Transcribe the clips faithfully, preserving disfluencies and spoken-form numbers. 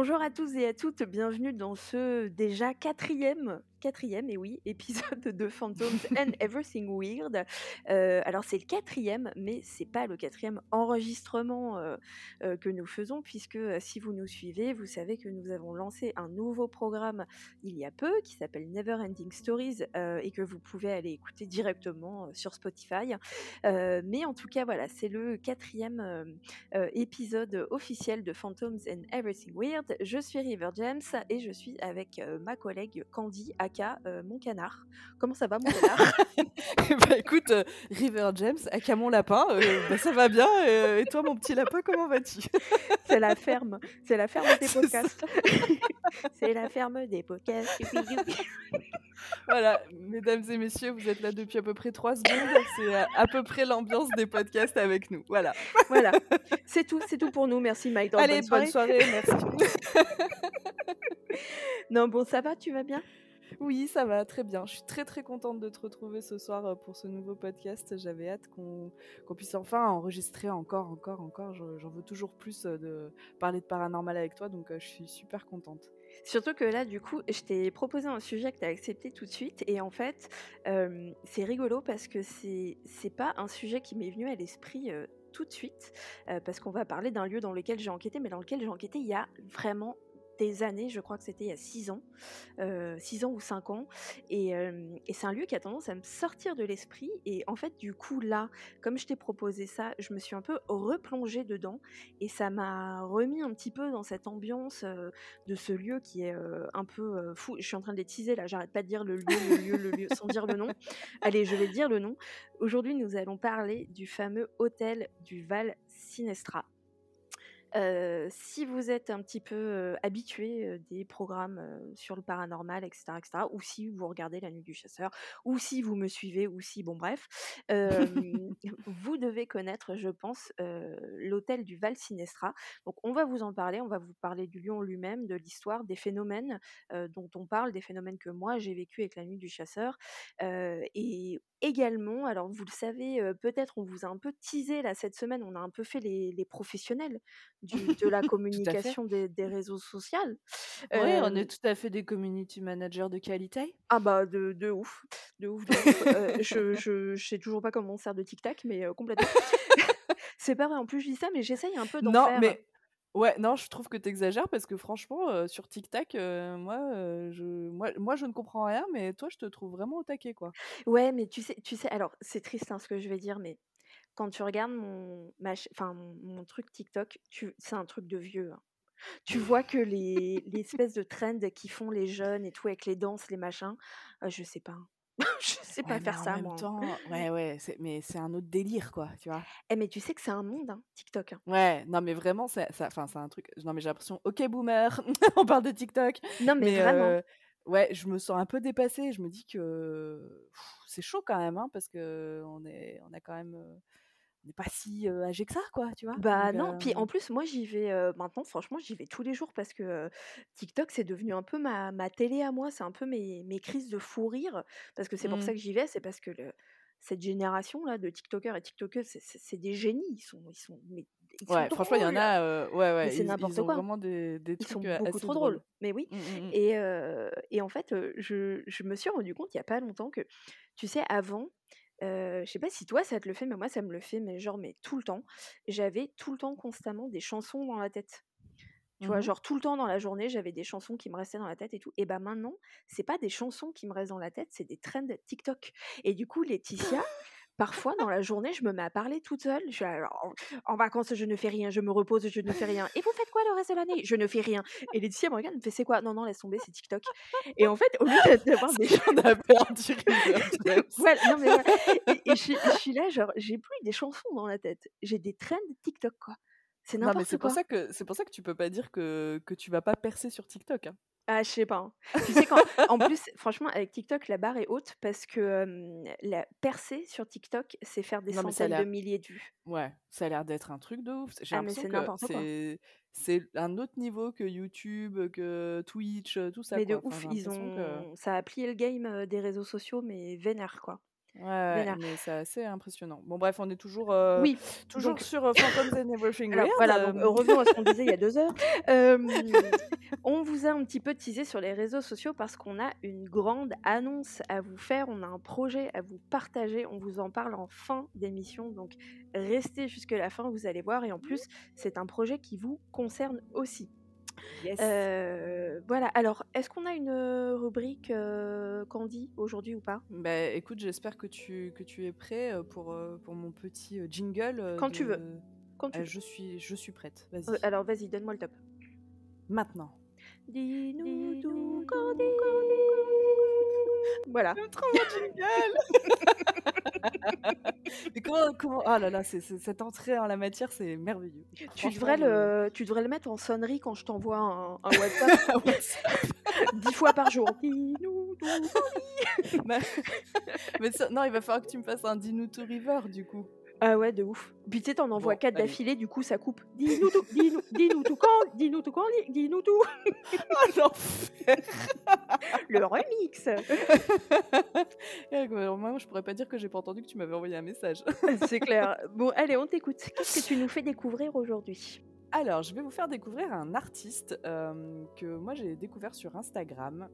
Bonjour à tous et à toutes, bienvenue dans ce déjà quatrième, quatrième, et oui, épisode de Phantoms and Everything Weird. Euh, alors c'est le quatrième, mais c'est pas le quatrième enregistrement euh, euh, que nous faisons, puisque euh, si vous nous suivez, vous savez que nous avons lancé un nouveau programme il y a peu, qui s'appelle Never Ending Stories, euh, et que vous pouvez aller écouter directement euh, sur Spotify. Euh, mais en tout cas, voilà, c'est le quatrième euh, euh, épisode officiel de Phantoms and Everything Weird. Je suis River James et je suis avec euh, ma collègue Candy, aka euh, mon canard. Comment ça va, mon canard? Bah écoute, euh, River James, aka mon lapin, euh, bah, ça va bien. Euh, et toi, mon petit lapin, comment vas-tu? C'est la ferme, c'est la ferme des podcasts. C'est la ferme des podcasts. Voilà, mesdames et messieurs, vous êtes là depuis à peu près trois secondes. C'est à, à peu près l'ambiance des podcasts avec nous. Voilà, voilà. C'est tout, c'est tout pour nous. Merci, Mike. Dans Allez, bonne soirée. Bonne soirée, merci. Non, bon, ça va, tu vas bien? Oui, ça va, très bien. Je suis très très contente de te retrouver ce soir pour ce nouveau podcast. J'avais hâte qu'on, qu'on puisse enfin enregistrer encore, encore, encore. J'en veux toujours plus de parler de paranormal avec toi, donc je suis super contente. Surtout que là, du coup, je t'ai proposé un sujet que t'as accepté tout de suite. Et en fait, euh, c'est rigolo parce que c'est, c'est pas un sujet qui m'est venu à l'esprit euh, tout de suite. Euh, parce qu'on va parler d'un lieu dans lequel j'ai enquêté, mais dans lequel j'ai enquêté il y a vraiment des années, je crois que c'était il y a six ans, euh, six ans ou cinq ans, et, euh, et c'est un lieu qui a tendance à me sortir de l'esprit, et en fait du coup là, comme je t'ai proposé ça, je me suis un peu replongée dedans, et ça m'a remis un petit peu dans cette ambiance euh, de ce lieu qui est euh, un peu euh, fou. Je suis en train de les teaser là, j'arrête pas de dire le lieu, le lieu, le lieu, sans dire le nom. Allez, je vais dire le nom. Aujourd'hui nous allons parler du fameux hôtel du Val Sinestra. Euh, si vous êtes un petit peu euh, habitué euh, des programmes euh, sur le paranormal, et cetera, et cetera, ou si vous regardez La Nuit du Chasseur, ou si vous me suivez, ou si, bon bref, euh, vous devez connaître, je pense, euh, l'hôtel du Val Sinestra. Donc on va vous en parler, on va vous parler du lieu en lui-même, de l'histoire, des phénomènes euh, dont on parle, des phénomènes que moi j'ai vécu avec La Nuit du Chasseur, euh, et également, alors vous le savez, euh, peut-être on vous a un peu teasé là cette semaine, on a un peu fait les, les professionnels du, de la communication des, des réseaux sociaux. Euh, oui, on est tout à fait des community managers de qualité. Ah bah de, de ouf, de ouf. De ouf. euh, je, je, je sais toujours pas comment on sert de Tic Tac, mais euh, complètement. C'est pas vrai, en plus je dis ça, mais j'essaye un peu d'en non, faire. Mais... Ouais, non, je trouve que t'exagères parce que franchement, euh, sur TikTok, euh, moi, euh, je, moi, moi, je ne comprends rien, mais toi, je te trouve vraiment au taquet, quoi. Ouais, mais tu sais, tu sais, alors c'est triste hein, ce que je vais dire, mais quand tu regardes mon, ma, enfin, mon, mon truc TikTok, tu, c'est un truc de vieux. Hein. Tu vois que les, les espèces de trends qui font les jeunes et tout avec les danses, les machins, euh, je sais pas. Je sais pas ouais, faire ça, moi. Temps, ouais, ouais, c'est, mais c'est un autre délire, quoi, tu vois. Eh, mais tu sais que c'est un monde, hein, TikTok. Hein. Ouais, non, mais vraiment, c'est, ça, enfin, c'est un truc... Non, mais j'ai l'impression, OK, boomer, on parle de TikTok. Non, mais, mais vraiment. Euh, ouais, je me sens un peu dépassée. Je me dis que pff, c'est chaud, quand même, hein, parce qu'on est, on a quand même... Euh... n'est pas si euh, âgé que ça, quoi, tu vois. Bah donc, non, euh... puis en plus, moi, j'y vais euh, maintenant, franchement, j'y vais tous les jours parce que euh, TikTok, c'est devenu un peu ma, ma télé à moi, c'est un peu mes, mes crises de fou rire, parce que c'est mmh. pour ça que j'y vais, c'est parce que le, cette génération-là de TikTokers et TikTokeuses, c'est, c'est, c'est des génies, ils sont... Ils sont mais, Ils ouais, franchement, il y en a. Euh, ouais, ouais. C'est ils, n'importe ils ont quoi. Vraiment des, des trucs assez beaucoup trop drôles. drôles. Mais oui. Mmh, mmh. Et, euh, et en fait, je, je me suis rendu compte il y a pas longtemps que, tu sais, avant. Euh, je sais pas si toi ça te le fait, mais moi ça me le fait, mais genre mais tout le temps. J'avais tout le temps constamment des chansons dans la tête. Tu mmh. vois, genre tout le temps dans la journée, j'avais des chansons qui me restaient dans la tête et tout. Et bah maintenant, c'est pas des chansons qui me restent dans la tête, c'est des trends TikTok. Et du coup, Laetitia. Parfois, dans la journée, je me mets à parler toute seule. Je suis là, alors, en vacances, je ne fais rien. Je me repose, je ne fais rien. Et vous faites quoi le reste de l'année? Je ne fais rien. Et Laetitia me regarde, me fait c'est quoi? Non, non, laisse tomber, c'est TikTok. Et en fait, au lieu d'avoir des gens à perdu. Voilà, non, mais voilà. Et, et je, je suis là, genre, j'ai plus des chansons dans la tête. J'ai des trends TikTok, quoi. C'est n'importe non, mais c'est quoi. Pour ça que, c'est pour ça que tu peux pas dire que, que tu vas pas percer sur TikTok, hein. Ah, je sais pas. Hein. Tu sais, quand, en plus, franchement, avec TikTok, la barre est haute parce que euh, la percée sur TikTok, c'est faire des non, centaines de milliers de vues. Ouais, ça a l'air d'être un truc de ouf. J'ai ah, mais c'est que n'importe c'est... quoi. C'est un autre niveau que YouTube, que Twitch, tout ça. Mais quoi. De enfin, ouf, ils ont... que... ça a plié le game des réseaux sociaux, mais vénère, quoi. Ouais, ouais, mais c'est assez impressionnant. Bon, bref, on est toujours, euh, oui, toujours donc... sur euh, Phantoms and Everything Weird. Voilà, donc, revenons à ce qu'on disait il y a deux heures. Euh, on vous a un petit peu teasé sur les réseaux sociaux parce qu'on a une grande annonce à vous faire. On a un projet à vous partager. On vous en parle en fin d'émission. Donc, restez jusque la fin, vous allez voir. Et en plus, c'est un projet qui vous concerne aussi. Yes. Euh, voilà, alors est-ce qu'on a une rubrique euh, Candy aujourd'hui ou pas? Bah écoute, j'espère que tu, que tu es prêt pour, pour mon petit jingle. Quand de... tu veux. Quand tu euh, veux. Je suis, je suis prête, vas-y. Euh, alors vas-y, donne-moi le top. Maintenant. Dis-nous tout, Candy. Voilà. Je trouve mon jingle. Mais comment, comment... Ah là là, c'est, c'est, cette entrée en la matière, c'est merveilleux. Tu devrais, le, tu devrais le mettre en sonnerie quand je t'envoie un, un WhatsApp. Dix fois par jour. Dis-nous tout. Mais ça, non, il va falloir que tu me fasses un Dis-nous tout River, du coup. Ah ouais, de ouf. Puis tu sais, t'en envoies bon, quatre allez. d'affilée, du coup, ça coupe. Dis-nous tout, dis-nous, dis-nous tout quand, dis-nous tout quand, dis-nous tout. Oh l'enfer. Le remix. Moi, je pourrais pas dire que j'ai pas entendu que tu m'avais envoyé un message. C'est clair. Bon, allez, on t'écoute. Qu'est-ce que tu nous fais découvrir aujourd'hui ? Alors, je vais vous faire découvrir un artiste euh, que moi j'ai découvert sur Instagram,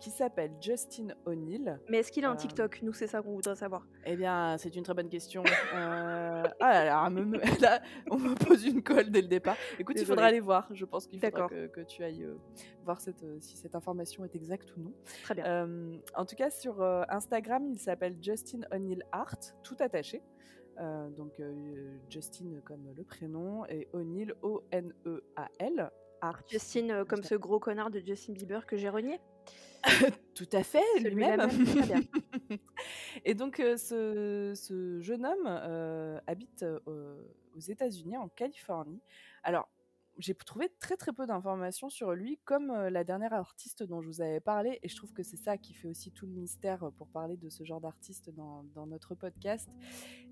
qui s'appelle Justin O'Neill. Mais est-ce qu'il a euh... un TikTok ? Nous, c'est ça qu'on voudrait savoir. Eh bien, c'est une très bonne question. euh... Ah là, là, là, on me pose une colle dès le départ. Écoute, Désolée. Il faudra aller voir. Je pense qu'il faudra que, que tu ailles euh, voir cette, euh, si cette information est exacte ou non. Très bien. Euh, en tout cas, sur euh, Instagram, il s'appelle Justin O'Neill Art, tout attaché. Euh, donc euh, Justin comme le prénom et O'Neill O N E A L Art. Justin euh, comme ce gros connard de Justin Bieber que j'ai renié. Tout à fait, Celui-là lui-même. Et donc euh, ce, ce jeune homme euh, habite euh, aux États-Unis en Californie. Alors j'ai trouvé très très peu d'informations sur lui, comme euh, la dernière artiste dont je vous avais parlé, et je trouve que c'est ça qui fait aussi tout le mystère pour parler de ce genre d'artiste dans, dans notre podcast.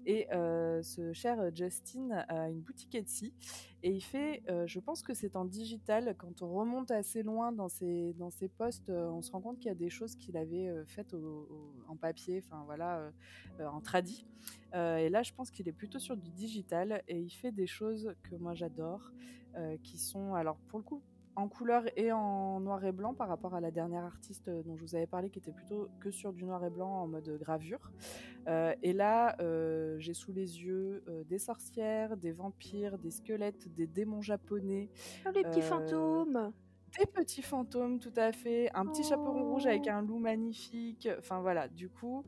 Et euh, ce cher Justin a une boutique Etsy, et il fait, euh, je pense que c'est en digital, quand on remonte assez loin dans ses, dans ses posts, euh, on se rend compte qu'il y a des choses qu'il avait euh, faites au, au, en papier, enfin voilà, euh, euh, en tradi. Euh, et là, je pense qu'il est plutôt sur du digital, et il fait des choses que moi j'adore, euh, qui sont, alors pour le coup, en couleur et en noir et blanc par rapport à la dernière artiste dont je vous avais parlé qui était plutôt que sur du noir et blanc en mode gravure. Euh, et là, euh, j'ai sous les yeux euh, des sorcières, des vampires, des squelettes, des démons japonais. Oh, les petits euh, fantômes! Des petits fantômes, tout à fait. Un petit oh. chaperon rouge avec un loup magnifique. Enfin voilà, du coup,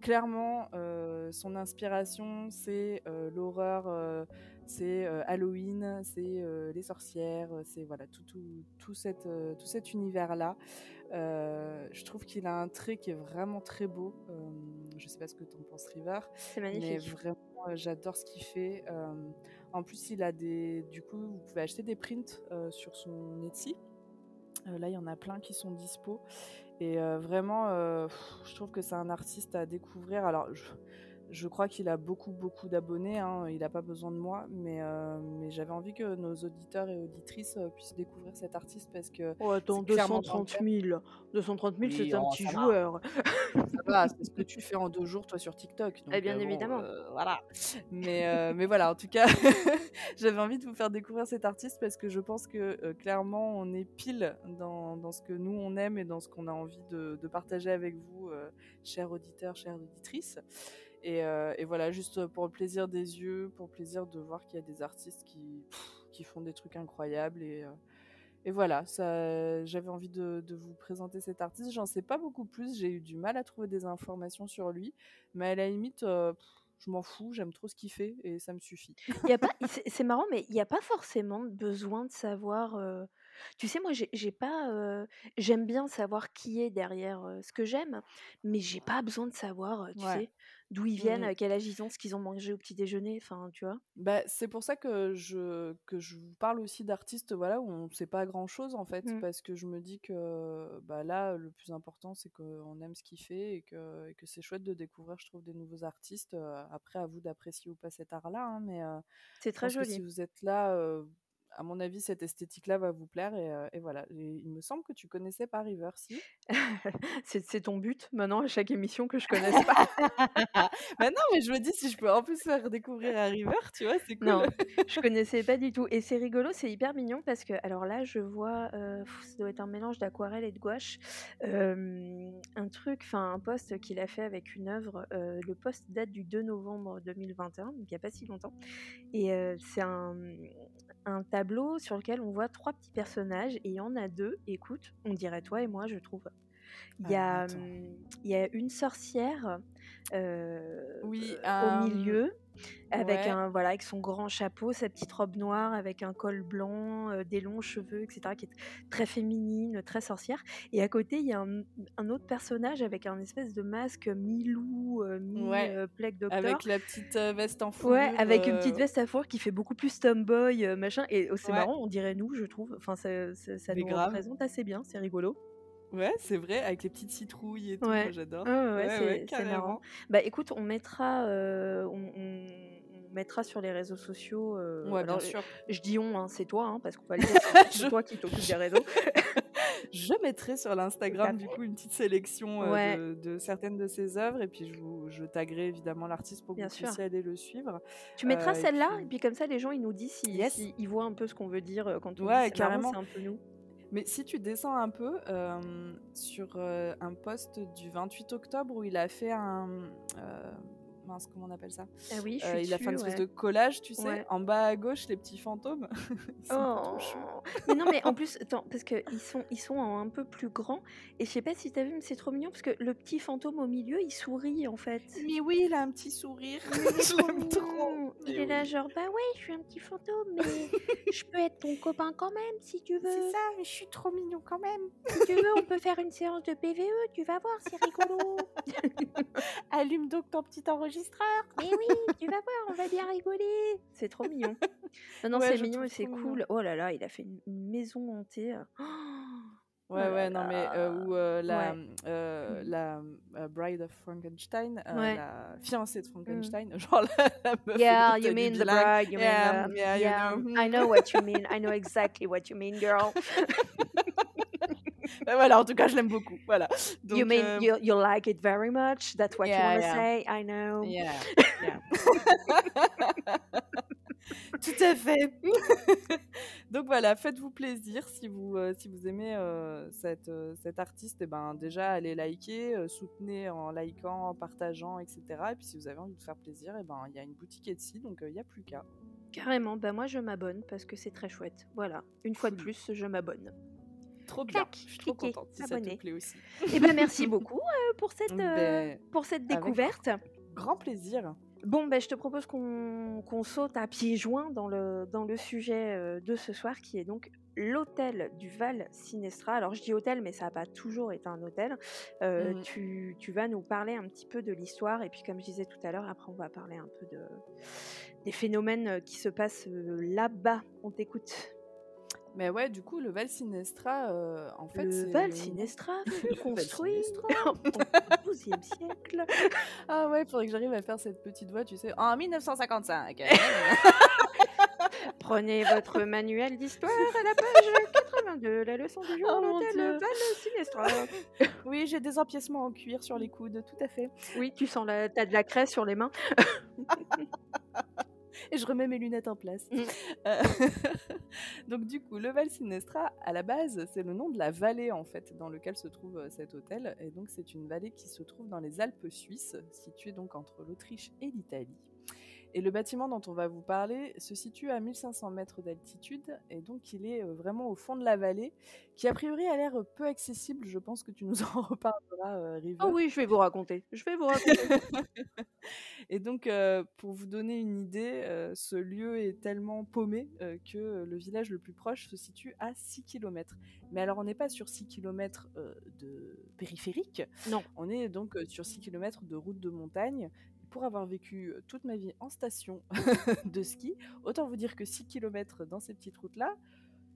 clairement, euh, son inspiration, c'est euh, l'horreur... Euh, c'est euh, Halloween, c'est euh, les sorcières, c'est voilà, tout, tout, tout, cette, euh, tout cet univers-là. Euh, je trouve qu'il a un trait qui est vraiment très beau. Euh, je sais pas ce que t'en penses, River. C'est magnifique. Mais vraiment, euh, j'adore ce qu'il fait. Euh, en plus, il a des... Du coup, vous pouvez acheter des prints euh, sur son Etsy. Euh, là, il y en a plein qui sont dispo. Et euh, vraiment, euh, pff, je trouve que c'est un artiste à découvrir. Alors... Je... Je crois qu'il a beaucoup, beaucoup d'abonnés, hein. Il n'a pas besoin de moi, mais, euh, mais j'avais envie que nos auditeurs et auditrices euh, puissent découvrir cet artiste parce que... Oh, attends, deux cent trente mille deux cent trente mille, c'est un petit joueur. Ça va, c'est ce que tu fais en deux jours, toi, sur TikTok. Donc, eh bien euh, bon, évidemment. Euh, voilà. Mais, euh, mais voilà, en tout cas, j'avais envie de vous faire découvrir cet artiste parce que je pense que, euh, clairement, on est pile dans, dans ce que nous, on aime et dans ce qu'on a envie de, de partager avec vous, euh, chers auditeurs, chères auditrices. Et, euh, et voilà, juste pour le plaisir des yeux, pour le plaisir de voir qu'il y a des artistes qui, qui font des trucs incroyables. Et, euh, et voilà, ça, j'avais envie de, de vous présenter cet artiste. J'en sais pas beaucoup plus, j'ai eu du mal à trouver des informations sur lui. Mais à la limite, euh, pff, je m'en fous, j'aime trop ce qu'il fait et ça me suffit. Y a pas, c'est, c'est marrant, mais il n'y a pas forcément besoin de savoir... Euh... Tu sais, moi, j'ai, j'ai pas, euh, j'aime bien savoir qui est derrière euh, ce que j'aime, mais j'ai pas besoin de savoir, euh, tu ouais. sais, d'où ils viennent, mmh. quel âge ils ont, ce qu'ils ont mangé au petit déjeuner, enfin, tu vois. Bah, c'est pour ça que je que je vous parle aussi d'artistes, voilà, où on sait pas grand chose en fait, mmh. parce que je me dis que bah là, le plus important, c'est qu'on aime ce qu'il fait et que et que c'est chouette de découvrir, je trouve, des nouveaux artistes. Après, à vous d'apprécier ou pas cet art-là, hein, mais euh, c'est très joli. Si vous êtes là. Euh, à mon avis, cette esthétique-là va vous plaire. Et, euh, et voilà, et il me semble que tu connaissais pas River, si c'est, c'est ton but, maintenant, à chaque émission, que je connaisse pas. Ben non, mais je me dis, si je peux en plus faire découvrir à River, tu vois, c'est cool. Non, je connaissais pas du tout. Et c'est rigolo, c'est hyper mignon, parce que, alors là, je vois, euh, pff, ça doit être un mélange d'aquarelle et de gouache, euh, un truc, enfin, un post qu'il a fait avec une œuvre. Euh, le post date du deux novembre deux mille vingt et un, donc il n'y a pas si longtemps. Et euh, c'est un... un tableau sur lequel on voit trois petits personnages, et il y en a deux, écoute, on dirait toi et moi, je trouve. Il y a, ah, il y a une sorcière euh, oui, euh... au milieu, avec, ouais. un, voilà, avec son grand chapeau, sa petite robe noire, avec un col blanc, euh, des longs cheveux, et cetera, qui est très féminine, très sorcière. Et à côté, il y a un, un autre personnage avec un espèce de masque mi-loup, euh, mi-plague ouais. docteur. Avec la petite euh, veste en fourrure. Ouais, avec euh... une petite veste à fourrure qui fait beaucoup plus tomboy, euh, machin. Et oh, c'est ouais. marrant, on dirait nous, je trouve. Enfin, ça, ça, ça nous grave. représente assez bien, c'est rigolo. Ouais, c'est vrai, avec les petites citrouilles et tout, ouais. moi j'adore. Ouais, ouais, ouais, c'est, ouais, c'est marrant. Bah écoute, on mettra, euh, on, on, on mettra sur les réseaux sociaux. Euh, ouais, alors, bien sûr. Je dis on, hein, c'est toi, hein, parce qu'on va le dire, c'est je... toi qui t'occupes des réseaux. Je mettrai sur l'Instagram du coup une petite sélection euh, ouais. de, de certaines de ses œuvres, et puis je, vous, je taguerai évidemment l'artiste pour que bien vous sûr. puissiez aller le suivre. Tu mettras euh, celle-là, et puis... et puis comme ça les gens ils nous disent s'ils si, yes. si, ils voient un peu ce qu'on veut dire quand on ouais, dit c'est carrément. Marrant, c'est un peu nous. Mais si tu descends un peu euh, sur euh, un post du vingt-huit octobre où il a fait un... Euh, mince, comment on appelle ça ? Ah oui, je suis euh, Il a fait une espèce ouais. de collage, tu sais, ouais. en bas à gauche, les petits fantômes. Oh. Mais non, mais en plus, attends, parce qu'ils sont, ils sont un peu plus grands. Et je sais pas si t'as vu, mais c'est trop mignon, parce que le petit fantôme au milieu, il sourit, en fait. Mais oui, il a un petit sourire. Je l'aime trop. Il est là genre, bah ouais, je suis un petit fantôme, mais... Je peux être ton copain quand même, si tu veux. C'est ça, mais je suis trop mignon quand même. Si tu veux, on peut faire une séance de P V E, tu vas voir, c'est rigolo. Allume donc ton petit enregistreur. Mais oui, tu vas voir, on va bien rigoler. C'est trop mignon. Non, non, ouais, c'est mignon et c'est cool. Mignon. Oh là là, il a fait une maison hantée. Oh ouais, oh ouais, non, mais euh, où euh, la, ouais. euh, la euh, bride of Frankenstein, euh, ouais. la fiancée de Frankenstein, mm. genre la, la meuf. Yeah, you mean the bride, you yeah, mean the... Yeah, yeah, you know. I know what you mean, I know exactly what you mean, girl. Ben voilà, en tout cas, je l'aime beaucoup, voilà. Donc, you mean, euh... you, you like it very much, that's what yeah, you want to yeah. say, I know. Yeah, yeah. Tout à fait. Donc voilà, faites-vous plaisir si vous euh, si vous aimez euh, cette euh, cette artiste, et eh ben déjà allez liker, euh, soutenez en likant, en partageant, et cetera. Et puis si vous avez envie de faire plaisir, et eh ben il y a une boutique Etsy, donc il euh, y a plus qu'à. Carrément, ben moi je m'abonne parce que c'est très chouette. Voilà, une fois de plus, je m'abonne. Trop bien, Clac, je suis trop cliquez, contente si abonnez. Ça te plaît aussi. Et ben merci beaucoup euh, pour cette euh, pour cette découverte. Avec grand plaisir. Bon, ben, je te propose qu'on, qu'on saute à pieds joints dans le, dans le sujet euh, de ce soir, qui est donc l'hôtel du Val Sinestra. Alors, je dis hôtel, mais ça n'a pas toujours été un hôtel. Euh, mmh. tu, tu vas nous parler un petit peu de l'histoire. Et puis, comme je disais tout à l'heure, après, on va parler un peu de, des phénomènes qui se passent euh, là-bas. On t'écoute. Mais ouais, du coup, le Val Sinestra, euh, en fait... Le c'est Val Sinestra, le... construit au douzième siècle. Ah ouais, faudrait que j'arrive à faire cette petite voix, tu sais, en dix-neuf cent cinquante-cinq. Prenez votre manuel d'histoire à la page quatre-vingt-deux, la leçon du jour, oh l'hôtel Val Sinestra. Oui, j'ai des empiècements en cuir sur les coudes, tout à fait. Oui, tu sens la... t'as de la craie sur les mains. Et je remets mes lunettes en place. Mmh. Euh, donc du coup, le Val Sinestra, à la base, c'est le nom de la vallée, en fait, dans laquelle se trouve euh, cet hôtel. Et donc, c'est une vallée qui se trouve dans les Alpes suisses, située donc entre l'Autriche et l'Italie. Et le bâtiment dont on va vous parler se situe à mille cinq cents mètres d'altitude, et donc il est euh, vraiment au fond de la vallée, qui a priori a l'air peu accessible. Je pense que tu nous en reparleras, euh, River. Oh oui, je vais vous raconter. Je vais vous raconter. Et donc, euh, pour vous donner une idée, euh, ce lieu est tellement paumé euh, que le village le plus proche se situe à six kilomètres. Mais alors, on n'est pas sur six kilomètres euh, de périphérique. Non. On est donc sur six kilomètres de route de montagne. Pour avoir vécu toute ma vie en station de ski, autant vous dire que six kilomètres dans ces petites routes-là,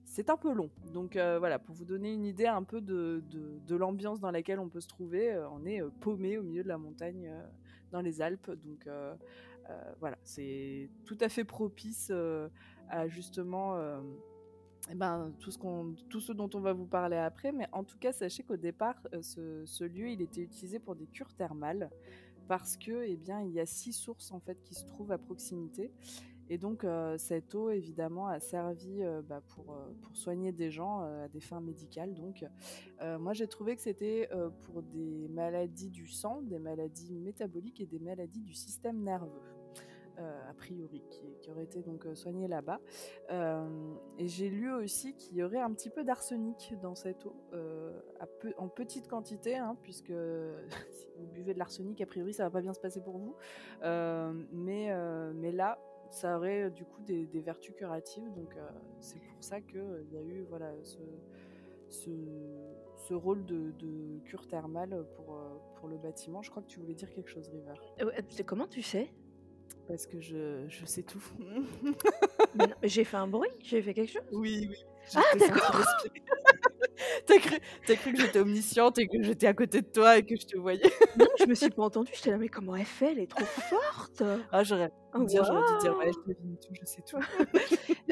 c'est un peu long. Donc euh, voilà, pour vous donner une idée un peu de, de, de l'ambiance dans laquelle on peut se trouver, euh, on est euh, paumé au milieu de la montagne euh, dans les Alpes. Donc euh, euh, voilà, c'est tout à fait propice euh, à justement euh, eh ben, tout, ce qu'on, tout ce dont on va vous parler après. Mais en tout cas, sachez qu'au départ, euh, ce, ce lieu, il était utilisé pour des cures thermales parce que, eh bien, il y a six sources en fait qui se trouvent à proximité. Et donc, euh, cette eau, évidemment, a servi euh, bah, pour, euh, pour soigner des gens euh, à des fins médicales. Donc, euh, moi, j'ai trouvé que c'était euh, pour des maladies du sang, des maladies métaboliques et des maladies du système nerveux, euh, a priori, qui, qui auraient été donc soignées là-bas. Euh, et j'ai lu aussi qu'il y aurait un petit peu d'arsenic dans cette eau, euh, à peu, en petite quantité, hein, puisque si vous buvez de l'arsenic, a priori, ça va pas bien se passer pour vous. Euh, mais, euh, mais là... ça aurait du coup des, des vertus curatives, donc euh, c'est pour ça qu'il euh, y a eu voilà, ce, ce, ce rôle de, de cure thermale pour, euh, pour le bâtiment. Je crois que tu voulais dire quelque chose, River. Euh, comment tu sais ? Parce que je, je sais tout. Mais non, j'ai fait un bruit ? J'ai fait quelque chose ? Oui, oui. Ah, d'accord. t'as, cru, t'as cru que j'étais omnisciente et que j'étais à côté de toi et que je te voyais. Non, je me suis pas entendue. J'étais là, mais comment elle fait ? Elle est trop forte. Ah, j'aurais dû dire, j'aurais dû dire, ouais, je devine tout, je sais tout.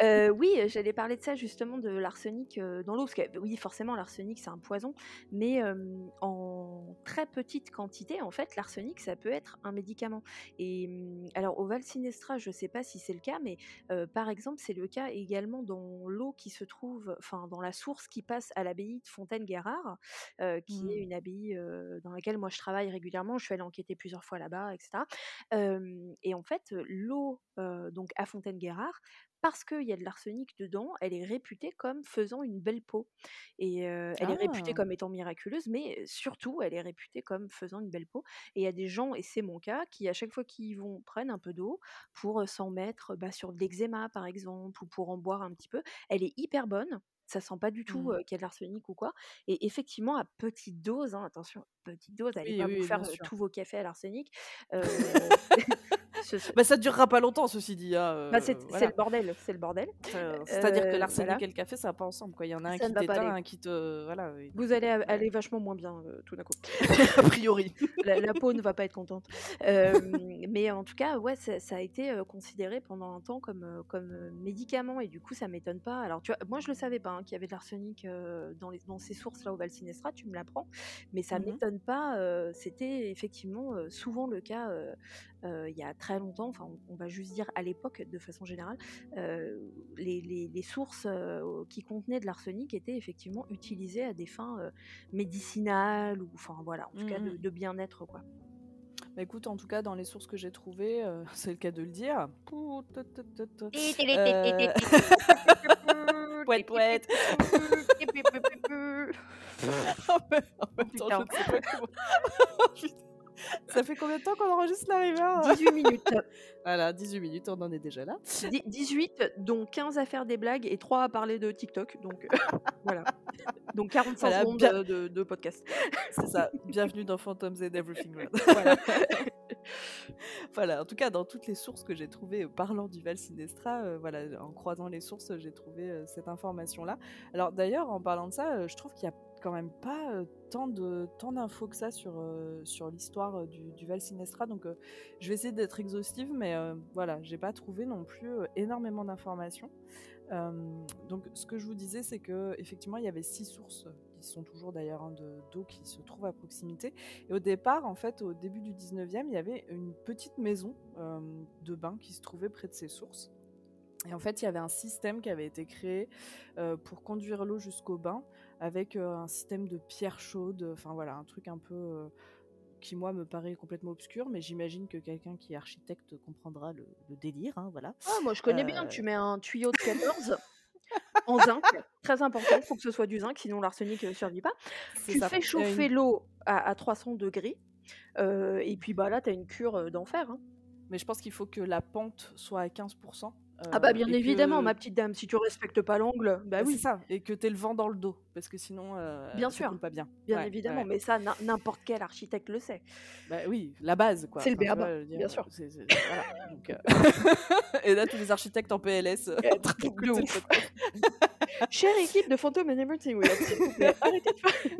euh, oui, j'allais parler de ça justement, de l'arsenic dans l'eau. Parce que, oui, forcément, l'arsenic, c'est un poison. Mais euh, en très petite quantité, en fait, l'arsenic, ça peut être un médicament. Et alors, au Val Sinestra, je sais pas si c'est le cas, mais euh, par exemple, c'est le cas également dans l'eau qui se trouve Enfin, dans la source qui passe à l'abbaye de Fontaine-Guérard, euh, qui mmh. est une abbaye euh, dans laquelle moi je travaille régulièrement. Je suis allée enquêter plusieurs fois là-bas, et cetera. Euh, et en fait, l'eau euh, donc à Fontaine-Guérard, parce qu'il y a de l'arsenic dedans, elle est réputée comme faisant une belle peau. Et euh, elle ah. est réputée comme étant miraculeuse, mais surtout, elle est réputée comme faisant une belle peau. Et il y a des gens, et c'est mon cas, qui à chaque fois qu'ils y vont, prennent un peu d'eau pour s'en mettre bah, sur de l'eczéma, par exemple, ou pour en boire un petit peu. Elle est hyper bonne. Ça sent pas du tout mmh. euh, qu'il y a de l'arsenic ou quoi. Et effectivement, à petite dose, hein, attention, petite dose, allez oui, pas oui, vous faire sûr. tous vos cafés à l'arsenic. Euh, ce, ce... Bah, ça durera pas longtemps, ceci dit. Hein, bah, c'est, voilà. c'est le bordel, c'est le bordel. Euh, c'est-à-dire euh, que l'arsenic voilà. et le café, ça va pas ensemble. Quoi. Il y en a un ça qui t'éteint, un qui te... Voilà, oui. Vous allez a- aller vachement moins bien, euh, tout d'un coup. A priori. La, la peau ne va pas être contente. Euh, mais en tout cas, ouais, ça, ça a été euh, considéré pendant un temps comme, euh, comme euh, médicament. Et du coup, ça m'étonne pas. Alors, tu vois, moi, je le savais pas. Qu'il y avait de l'arsenic euh, dans, les, dans ces sources-là au Val Sinestra, tu me l'apprends, mais ça ne mm-hmm. m'étonne pas, euh, c'était effectivement euh, souvent le cas euh, euh, il y a très longtemps, enfin on, on va juste dire à l'époque de façon générale, euh, les, les, les sources euh, qui contenaient de l'arsenic étaient effectivement utilisées à des fins euh, médicinales, ou enfin voilà, en tout mm-hmm. cas de, de bien-être quoi. Bah écoute, en tout cas, dans les sources que j'ai trouvées, euh, c'est le cas de le dire. Euh... Pouette, pouette. Oh, mais, en même temps, je ne sais pas comment... Ça fait combien de temps qu'on enregistre la rivière ? dix-huit minutes. Voilà, dix-huit minutes, on en est déjà là. dix-huit, dont quinze à faire des blagues et trois à parler de TikTok. Donc, voilà. Donc, quarante-cinq voilà, secondes bien... de, de podcast. C'est ça. Bienvenue dans Phantoms and Everything Weird. Voilà. Voilà, en tout cas, dans toutes les sources que j'ai trouvées parlant du Val Sinestra, euh, voilà, en croisant les sources, j'ai trouvé euh, cette information-là. Alors, d'ailleurs, en parlant de ça, euh, je trouve qu'il y a quand même pas euh, tant de tant d'infos que ça sur euh, sur l'histoire euh, du, du Val Sinestra, donc euh, je vais essayer d'être exhaustive, mais euh, voilà, j'ai pas trouvé non plus euh, énormément d'informations. Euh, donc ce que je vous disais, c'est que effectivement il y avait six sources qui sont toujours d'ailleurs hein, de, d'eau qui se trouvent à proximité. Et au départ, en fait, au début du dix-neuvième, il y avait une petite maison euh, de bain qui se trouvait près de ces sources. Et en fait, il y avait un système qui avait été créé euh, pour conduire l'eau jusqu'au bain, avec euh, un système de pierre chaude, enfin voilà, un truc un peu euh, qui, moi, me paraît complètement obscur, mais j'imagine que quelqu'un qui est architecte comprendra le, le délire, hein, voilà. Ah, moi, je connais euh... bien, tu mets un tuyau de quatorze en zinc, très important, il faut que ce soit du zinc, sinon l'arsenic ne survit pas. C'est tu ça. fais chauffer une... l'eau à, à trois cents degrés, euh, et puis bah, là, tu as une cure d'enfer. Hein. Mais je pense qu'il faut que la pente soit à quinze pour cent. Euh, ah bah bien évidemment, que... ma petite dame, si tu respectes pas l'angle, bah oui. C'est ça, et que t'aies le vent dans le dos, parce que sinon, euh, bien sûr, pas bien. Bien ouais, évidemment, ouais. Mais ça, n- n'importe quel architecte le sait. Bah oui, la base, quoi. C'est enfin, le B A B A, vois, dire, bien sûr. C'est, c'est, voilà. Donc, euh... et là, tous les architectes en P L S. Chère équipe de Phantom and Everything Weird, s'il vous plaît, arrêtez de faire.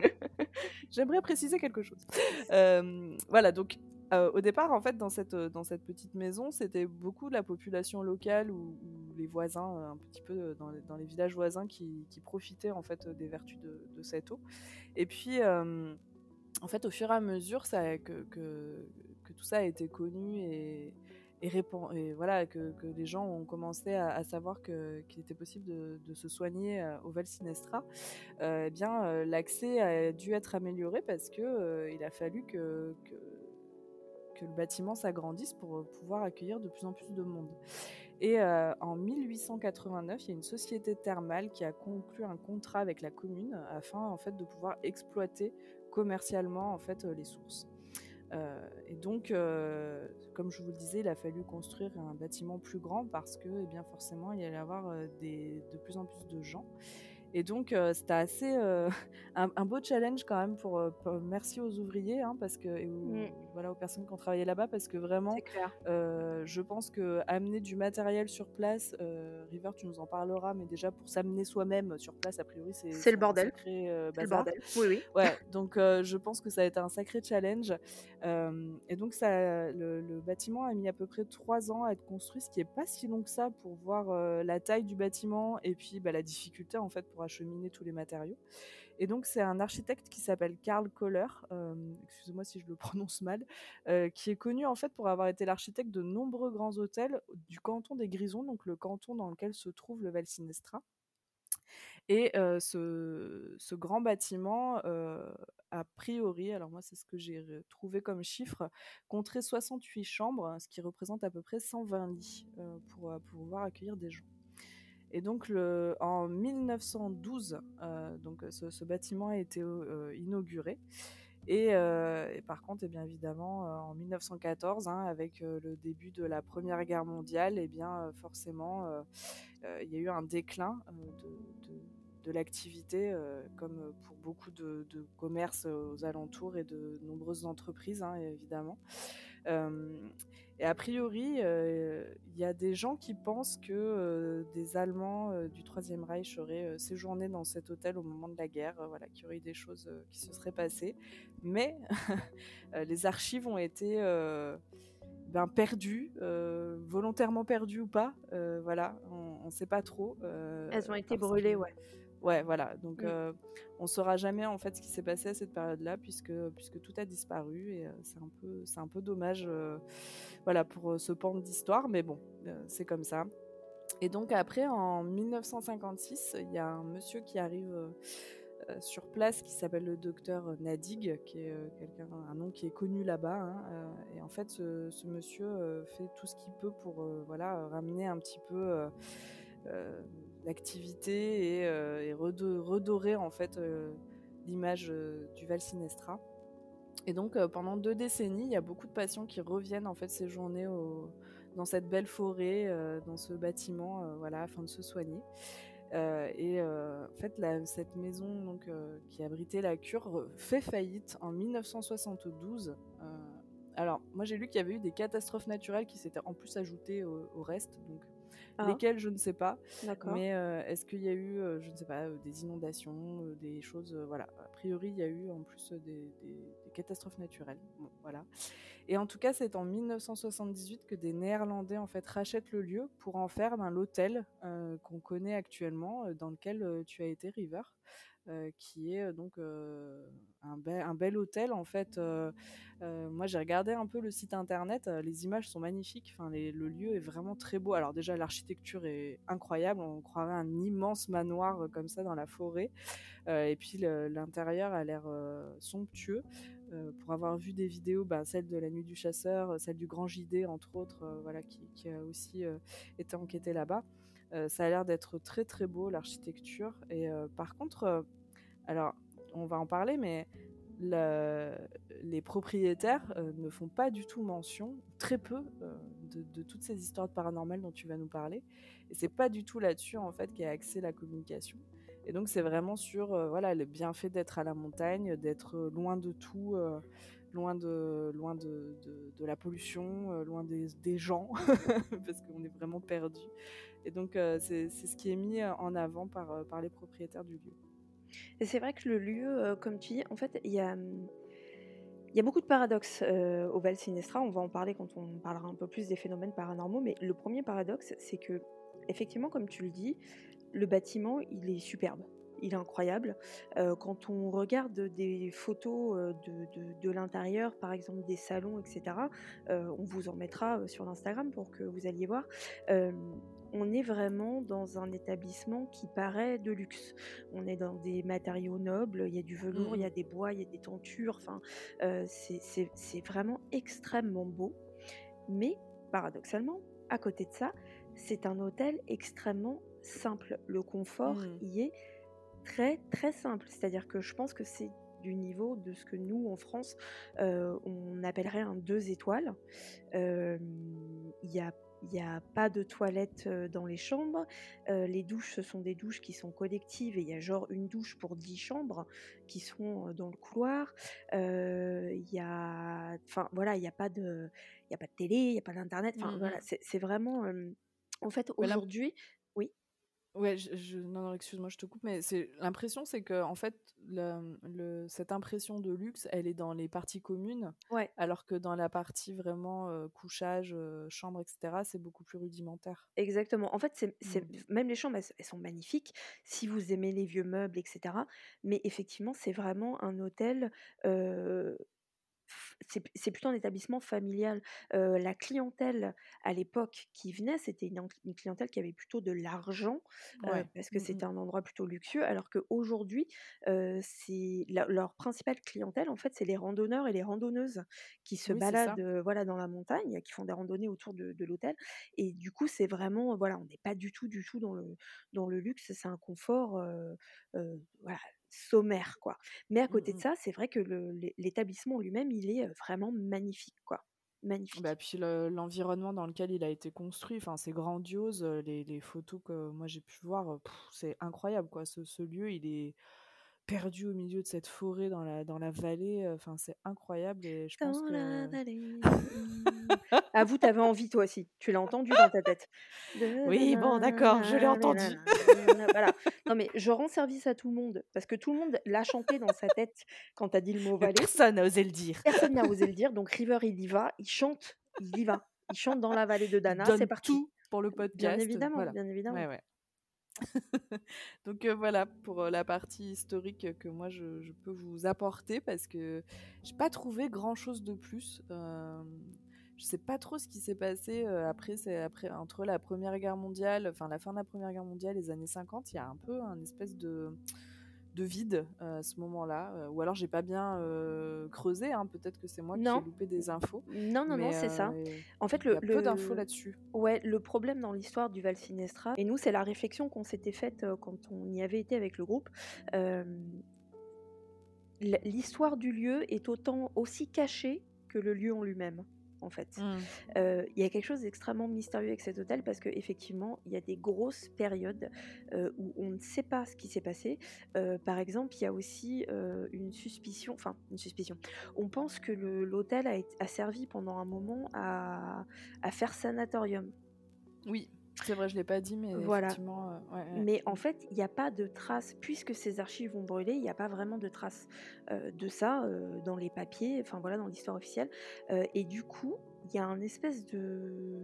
J'aimerais préciser quelque chose. Euh, voilà, donc Euh, au départ, en fait, dans cette, dans cette petite maison, c'était beaucoup de la population locale ou, ou les voisins, un petit peu dans les, dans les villages voisins qui, qui profitaient en fait des vertus de, de cette eau. Et puis, euh, en fait, au fur et à mesure ça, que, que, que tout ça a été connu et, et, répand, et voilà, que, que les gens ont commencé à, à savoir que, qu'il était possible de, de se soigner au Val Sinestra, euh, eh bien, l'accès a dû être amélioré parce que euh, il a fallu que, que que le bâtiment s'agrandisse pour pouvoir accueillir de plus en plus de monde. Et euh, en mille huit cent quatre-vingt-neuf, il y a une société thermale qui a conclu un contrat avec la commune afin en fait, de pouvoir exploiter commercialement en fait, les sources. Euh, et donc, euh, comme je vous le disais, il a fallu construire un bâtiment plus grand parce que eh bien, forcément, il y allait y avoir des, de plus en plus de gens. Et donc, euh, c'était assez euh, un, un beau challenge quand même pour, pour merci aux ouvriers hein, parce que, et aux, mmh. voilà, aux personnes qui ont travaillé là-bas parce que vraiment, euh, je pense qu'amener du matériel sur place, euh, River, tu nous en parleras, mais déjà pour s'amener soi-même sur place, a priori, c'est, c'est, c'est le bordel. Sacré, euh, c'est le bordel, oui, oui. Ouais, donc, euh, je pense que ça a été un sacré challenge. Euh, et donc, ça, le, le bâtiment a mis à peu près trois ans à être construit, ce qui n'est pas si long que ça pour voir euh, la taille du bâtiment et puis bah, la difficulté en fait pour acheminer tous les matériaux. Et donc, c'est un architecte qui s'appelle Karl Koller, euh, excusez-moi si je le prononce mal, euh, qui est connu en fait pour avoir été l'architecte de nombreux grands hôtels du canton des Grisons, donc le canton dans lequel se trouve le Val Sinestra. Et euh, ce, ce grand bâtiment, euh, a priori, alors moi c'est ce que j'ai trouvé comme chiffre, compterait soixante-huit chambres, ce qui représente à peu près cent vingt lits euh, pour, pour pouvoir accueillir des gens. Et donc, le, en mille neuf cent douze, euh, donc ce, ce bâtiment a été euh, inauguré. Et, euh, et par contre, eh bien évidemment, euh, en mille neuf cent quatorze, hein, avec euh, le début de la Première Guerre mondiale, eh bien, euh, forcément, euh, euh, y a eu un déclin euh, de, de, de l'activité, euh, comme pour beaucoup de, de commerces aux alentours et de nombreuses entreprises, hein, évidemment. Euh, et a priori, il euh, y a des gens qui pensent que euh, des Allemands euh, du Troisième Reich auraient euh, séjourné dans cet hôtel au moment de la guerre, euh, voilà, qu'il y aurait eu des choses euh, qui se seraient passées. Mais les archives ont été euh, ben, perdues, euh, volontairement perdues ou pas, euh, voilà, on ne sait pas trop. Euh, Elles ont été brûlées, que... ouais. Ouais, voilà. Donc, oui. euh, on saura jamais en fait ce qui s'est passé à cette période-là, puisque puisque tout a disparu et euh, c'est un peu c'est un peu dommage, euh, voilà, pour euh, ce pan d'histoire. Mais bon, euh, c'est comme ça. Et donc après, en mille neuf cent cinquante-six, il y a un monsieur qui arrive euh, sur place qui s'appelle le docteur Nadig, qui est euh, quelqu'un, un nom qui est connu là-bas. Hein, euh, et en fait, ce, ce monsieur euh, fait tout ce qu'il peut pour euh, voilà ramener un petit peu. Euh, euh, l'activité et, euh, et redo- redorer en fait euh, l'image euh, du Val Sinestra. Et donc euh, pendant deux décennies, il y a beaucoup de patients qui reviennent en fait séjourner au, dans cette belle forêt, euh, dans ce bâtiment, euh, voilà, afin de se soigner. Euh, et euh, en fait, la, cette maison donc euh, qui abritait la cure fait faillite en mille neuf cent soixante-douze. Euh, alors moi j'ai lu qu'il y avait eu des catastrophes naturelles qui s'étaient en plus ajoutées au, au reste, donc. Ah. Lesquels, je ne sais pas. D'accord. Mais euh, est-ce qu'il y a eu, euh, je ne sais pas, euh, des inondations, euh, des choses, euh, voilà. A priori, il y a eu en plus euh, des, des, des catastrophes naturelles. Bon, voilà. Et en tout cas, c'est en mille neuf cent soixante-dix-huit que des Néerlandais en fait rachètent le lieu pour en faire ben, l'hôtel euh, qu'on connaît actuellement, euh, dans lequel euh, tu as été, River, euh, qui est donc euh, un, be- un bel hôtel en fait. Euh, euh, moi, j'ai regardé un peu le site internet. Euh, les images sont magnifiques. Enfin, les, le lieu est vraiment très beau. Alors déjà, l'architecture est incroyable, on croirait un immense manoir comme ça dans la forêt, euh, et puis le, l'intérieur a l'air euh, somptueux. Euh, pour avoir vu des vidéos, bah, celle de La Nuit du Chasseur, celle du Grand J D entre autres, euh, voilà, qui, qui a aussi euh, été enquêtée là-bas, euh, ça a l'air d'être très très beau l'architecture, et euh, par contre, euh, alors on va en parler, mais La, les propriétaires euh, ne font pas du tout mention, très peu, euh, de, de toutes ces histoires paranormales dont tu vas nous parler. Et c'est pas du tout là-dessus en fait qu'est axée la communication. Et donc c'est vraiment sur euh, voilà le bienfait d'être à la montagne, d'être loin de tout, euh, loin de loin de, de, de la pollution, euh, loin des, des gens, parce qu'on est vraiment perdu. Et donc euh, c'est, c'est ce qui est mis en avant par par les propriétaires du lieu. Et c'est vrai que le lieu, euh, comme tu dis, en fait, il y a, Il y a beaucoup de paradoxes euh, au Val Sinestra, on va en parler quand on parlera un peu plus des phénomènes paranormaux, mais le premier paradoxe, c'est que, effectivement, comme tu le dis, le bâtiment, il est superbe, il est incroyable. Euh, quand on regarde des photos de, de, de l'intérieur, par exemple des salons, et cetera, euh, on vous en mettra sur l'Instagram pour que vous alliez voir, euh, on est vraiment dans un établissement qui paraît de luxe. On est dans des matériaux nobles, il y a du velours, il mmh. y a des bois, il y a des tentures, enfin, euh, c'est, c'est, c'est vraiment extrêmement beau. Mais, paradoxalement, à côté de ça, c'est un hôtel extrêmement simple. Le confort mmh. y est très, très simple. C'est-à-dire que je pense que c'est du niveau de ce que nous, en France, euh, on appellerait un deux étoiles. Euh, y a Il n'y a pas de toilettes dans les chambres. Euh, les douches, ce sont des douches qui sont collectives et il y a genre une douche pour dix chambres qui sont dans le couloir. Euh, il y a, enfin voilà, il n'y a pas de, il y a pas de télé, il y a pas d'internet. Enfin mmh. voilà, c'est, c'est vraiment. Euh, en fait, aujourd'hui, là, oui. Ouais, je, je, non, non, excuse-moi, je te coupe, mais c'est l'impression, c'est que en fait, le, le, cette impression de luxe, elle est dans les parties communes, ouais. alors que dans la partie vraiment euh, couchage, euh, chambre, et cetera, c'est beaucoup plus rudimentaire. Exactement. En fait, c'est, c'est, mmh. même les chambres, elles, elles sont magnifiques. Si vous aimez les vieux meubles, et cetera, mais effectivement, c'est vraiment un hôtel. Euh, C'est, c'est plutôt un établissement familial. Euh, la clientèle à l'époque qui venait, c'était une, une clientèle qui avait plutôt de l'argent, ouais. euh, parce que mmh. c'était un endroit plutôt luxueux, alors qu'aujourd'hui, euh, c'est la, leur principale clientèle, en fait, c'est les randonneurs et les randonneuses qui se oui, baladent euh, voilà, dans la montagne, qui font des randonnées autour de, de l'hôtel. Et du coup, c'est vraiment, voilà, on n'est pas du tout, du tout dans le, dans le luxe, c'est un confort, euh, euh, voilà, sommaire, quoi. Mais à côté mmh. de ça, c'est vrai que le, l'établissement lui-même, il est vraiment magnifique, quoi. Magnifique. Bah, puis le, l'environnement dans lequel il a été construit, enfin, c'est grandiose. Les, les photos que moi j'ai pu voir, pff, c'est incroyable, quoi. Ce, ce lieu, il est perdu au milieu de cette forêt, dans la, dans la vallée. Enfin, c'est incroyable. Et je dans pense la que... vallée. Ah, vous, t'avais envie, toi aussi. Tu l'as entendu dans ta tête. Oui, bon, d'accord, je l'ai entendu. Voilà. Non, mais je rends service à tout le monde, parce que tout le monde l'a chanté dans sa tête quand t'as dit le mot vallée. Personne n'a osé le dire. Personne n'a osé le dire. Donc, River, il y va. Il chante, il y va. Il chante dans la vallée de Dana. Donne c'est parti. Tout pour le podcast. Bien évidemment, voilà. bien évidemment. Ouais, ouais. Donc euh, voilà pour la partie historique que moi je, je peux vous apporter, parce que j'ai pas trouvé grand chose de plus. Euh, je sais pas trop ce qui s'est passé euh, après, c'est après entre la Première Guerre mondiale, enfin la fin de la Première Guerre mondiale, les années cinquante, il y a un peu un espèce de de vide euh, à ce moment-là, euh, ou alors j'ai pas bien euh, creusé, hein, peut-être que c'est moi non. qui ai loupé des infos. Non, non, mais, non, c'est euh, ça. En fait, le, y a le, peu d'infos là-dessus. Ouais, le problème dans l'histoire du Val Sinestra, et nous, c'est la réflexion qu'on s'était faite euh, quand on y avait été avec le groupe, euh, l'histoire du lieu est autant aussi cachée que le lieu en lui-même. En fait, il mmh. euh, y a quelque chose d'extrêmement mystérieux avec cet hôtel, parce qu'effectivement, il y a des grosses périodes euh, où on ne sait pas ce qui s'est passé. Euh, par exemple, il y a aussi euh, une suspicion, enfin une suspicion. On pense que le, l'hôtel a, a servi pendant un moment à, à faire sanatorium. Oui. C'est vrai, je ne l'ai pas dit, mais voilà. effectivement... Euh, ouais, ouais. Mais en fait, il n'y a pas de traces. Puisque ces archives ont brûlé, il n'y a pas vraiment de traces euh, de ça euh, dans les papiers, enfin voilà, dans l'histoire officielle. Euh, et du coup, il y a un espèce de...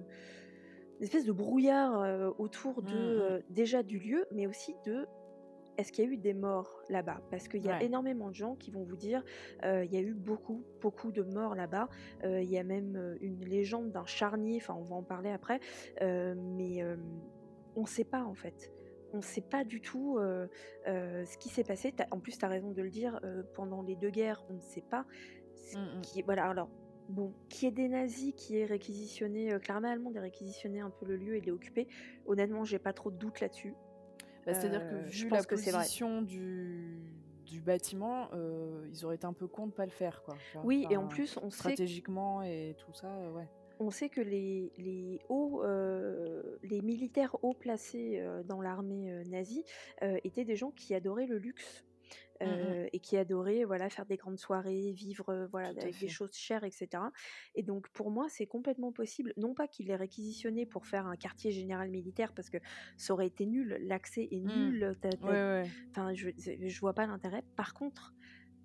une espèce de brouillard euh, autour de, mmh. euh, déjà du lieu, mais aussi de... Est-ce qu'il y a eu des morts là-bas ? Parce qu'il y a ouais. énormément de gens qui vont vous dire euh, il y a eu beaucoup, beaucoup de morts là-bas. Euh, il y a même une légende d'un charnier, enfin on va en parler après, euh, mais euh, on ne sait pas en fait. On ne sait pas du tout euh, euh, ce qui s'est passé. T'as, en plus, tu as raison de le dire, euh, pendant les deux guerres, on ne sait pas. Mmh. Qui, voilà, alors... Bon, qui est des nazis, qui est réquisitionné, euh, clairement allemande a réquisitionné un peu le lieu et l'a occupé. Honnêtement, je n'ai pas trop de doute là-dessus. Bah, c'est-à-dire que vu euh, la position du, du bâtiment, euh, ils auraient été un peu cons de ne pas le faire, quoi. Genre, oui, et en plus, on stratégiquement sait... Stratégiquement et tout ça, euh, ouais. On sait que les, les, hauts, euh, les militaires haut placés euh, dans l'armée euh, nazie euh, étaient des gens qui adoraient le luxe. Euh, mmh. Et qui adorait voilà, faire des grandes soirées, vivre euh, voilà, avec fait. Des choses chères, et cetera. Et donc, pour moi, c'est complètement possible. Non pas qu'il ait réquisitionné pour faire un quartier général militaire, parce que ça aurait été nul, l'accès est nul. Mmh. T'as, t'as... Ouais, ouais. Enfin, je, je vois pas l'intérêt. Par contre,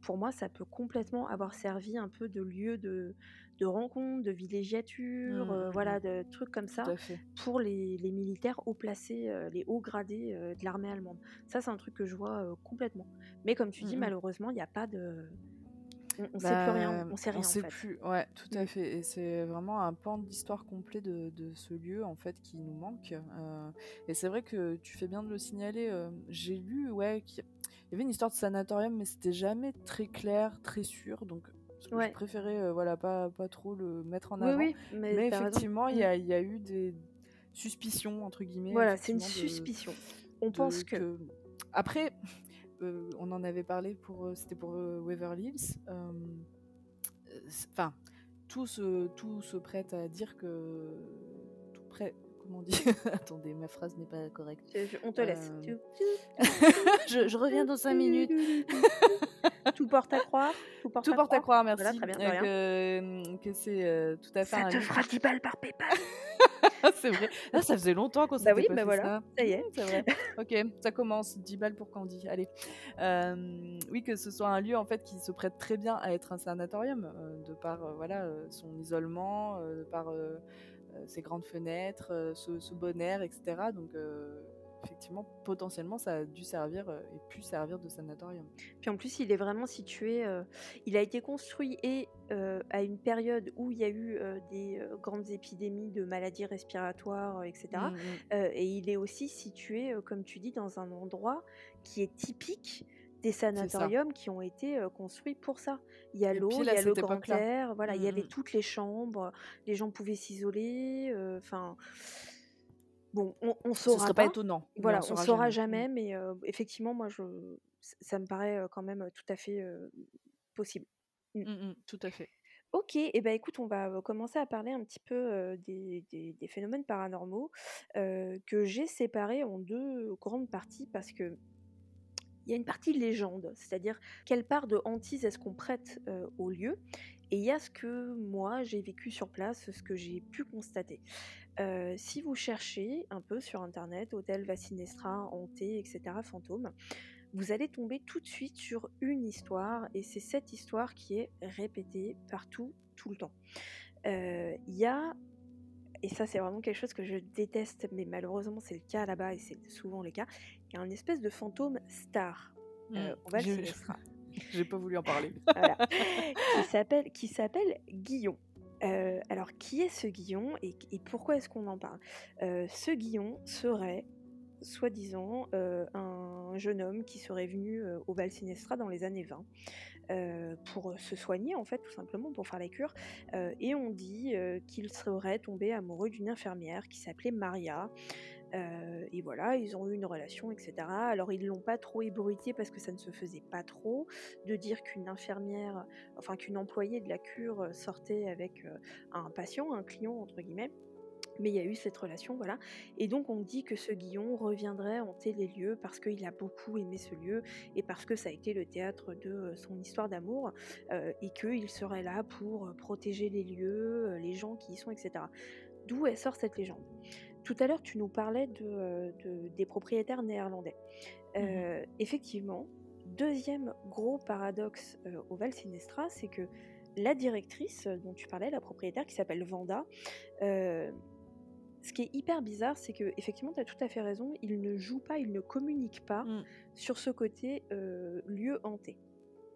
pour moi, ça peut complètement avoir servi un peu de lieu de, de rencontre, de villégiature, mmh, euh, voilà, de trucs comme ça, pour les, les militaires haut placés, euh, les hauts gradés euh, de l'armée allemande. Ça, c'est un truc que je vois euh, complètement. Mais comme tu dis, mmh. malheureusement, il n'y a pas de... On ne bah, sait plus rien, on sait rien on en sait fait. Plus, ouais, tout à fait. Et c'est vraiment un pan d'histoire complet de, de ce lieu en fait qui nous manque. Euh, et c'est vrai que tu fais bien de le signaler. Euh, j'ai lu, ouais, qu'il y avait une histoire de sanatorium, mais c'était jamais très clair, très sûr. Donc ouais. je préférais, euh, voilà, pas pas trop le mettre en avant. Oui, oui, mais mais effectivement, il y a il y a eu des suspicions entre guillemets. Voilà, c'est une de, suspicion. On de, pense que de... après. Euh, on en avait parlé pour, c'était pour euh, Waverly Hills. Enfin, euh, tout se tout se prête à dire que tout prête. Comment on dit ? Attendez, ma phrase n'est pas correcte. Je, je, on te euh... laisse. je, je reviens dans cinq minutes. Tout porte à croire. Tout porte, tout à, porte croire. à croire. Merci. Voilà, très bien, très bien. Euh, que, que c'est euh, tout à fait. Ça te fera dix balles par PayPal. C'est vrai. Là, ça faisait longtemps qu'on s'était bah oui, pas bah fait voilà. ça. Ça y est, c'est vrai. Ok, ça commence. dix balles pour Candy. Allez. Euh, oui, que ce soit un lieu en fait qui se prête très bien à être un sanatorium euh, de par euh, voilà euh, son isolement, euh, de par euh, euh, ses grandes fenêtres, euh, ce, ce bon air, et cetera. Donc euh, effectivement, potentiellement, ça a dû servir euh, et pu servir de sanatorium. Puis en plus, il est vraiment situé. Euh, il a été construit et euh, à une période où il y a eu euh, des euh, grandes épidémies de maladies respiratoires, euh, et cetera. Mmh. Euh, et il est aussi situé, euh, comme tu dis, dans un endroit qui est typique des sanatoriums qui ont été euh, construits pour ça. Il y a et l'eau, il y a le grand air. Voilà, il mmh. y avait toutes les chambres. Les gens pouvaient s'isoler. Enfin. Euh, Bon, on, on saura. Ce serait pas, pas étonnant. Voilà, on saura, on saura jamais. jamais, mais euh, effectivement, moi, je, ça me paraît quand même tout à fait euh, possible. Mm. Mm, tout à fait. Ok, et eh ben écoute, on va commencer à parler un petit peu euh, des, des, des phénomènes paranormaux euh, que j'ai séparés en deux grandes parties parce que. Il y a une partie légende, c'est-à-dire quelle part de hantise est-ce qu'on prête euh, au lieu, et il y a ce que moi j'ai vécu sur place, ce que j'ai pu constater. Euh, si vous cherchez un peu sur internet, hôtel Val Sinestra, hanté, et cetera, fantôme, vous allez tomber tout de suite sur une histoire, et c'est cette histoire qui est répétée partout, tout le temps. Il euh, y a... Et ça, c'est vraiment quelque chose que je déteste, mais malheureusement, c'est le cas là-bas, et c'est souvent le cas. Il y a un espèce de fantôme star. Mmh. Euh, on va le Sinestra. J'ai pas voulu en parler. Voilà. qui, s'appelle, qui s'appelle Guillon. Euh, alors, qui est ce Guillon et, et pourquoi est-ce qu'on en parle ? euh, Ce Guillon serait, soi-disant, euh, un jeune homme qui serait venu euh, au Val Sinestra dans les années vingt. Euh, pour se soigner en fait tout simplement pour faire les cures euh, et on dit euh, qu'il serait tombé amoureux d'une infirmière qui s'appelait Maria euh, et voilà ils ont eu une relation etc. Alors ils l'ont pas trop ébruité parce que ça ne se faisait pas trop de dire qu'une infirmière enfin qu'une employée de la cure sortait avec euh, un patient, un client entre guillemets. Mais il y a eu cette relation, voilà. Et donc on dit que ce Guillon reviendrait hanter les lieux parce qu'il a beaucoup aimé ce lieu et parce que ça a été le théâtre de son histoire d'amour euh, et qu'il serait là pour protéger les lieux, les gens qui y sont, et cetera. D'où elle sort cette légende ? Tout à l'heure, tu nous parlais de, de, des propriétaires néerlandais. Euh, mmh. Effectivement, deuxième gros paradoxe euh, au Val Sinestra, c'est que la directrice dont tu parlais, la propriétaire qui s'appelle Vanda, euh, ce qui est hyper bizarre, c'est que effectivement, tu as tout à fait raison, il ne joue pas, il ne communique pas mm. sur ce côté euh, lieu hanté.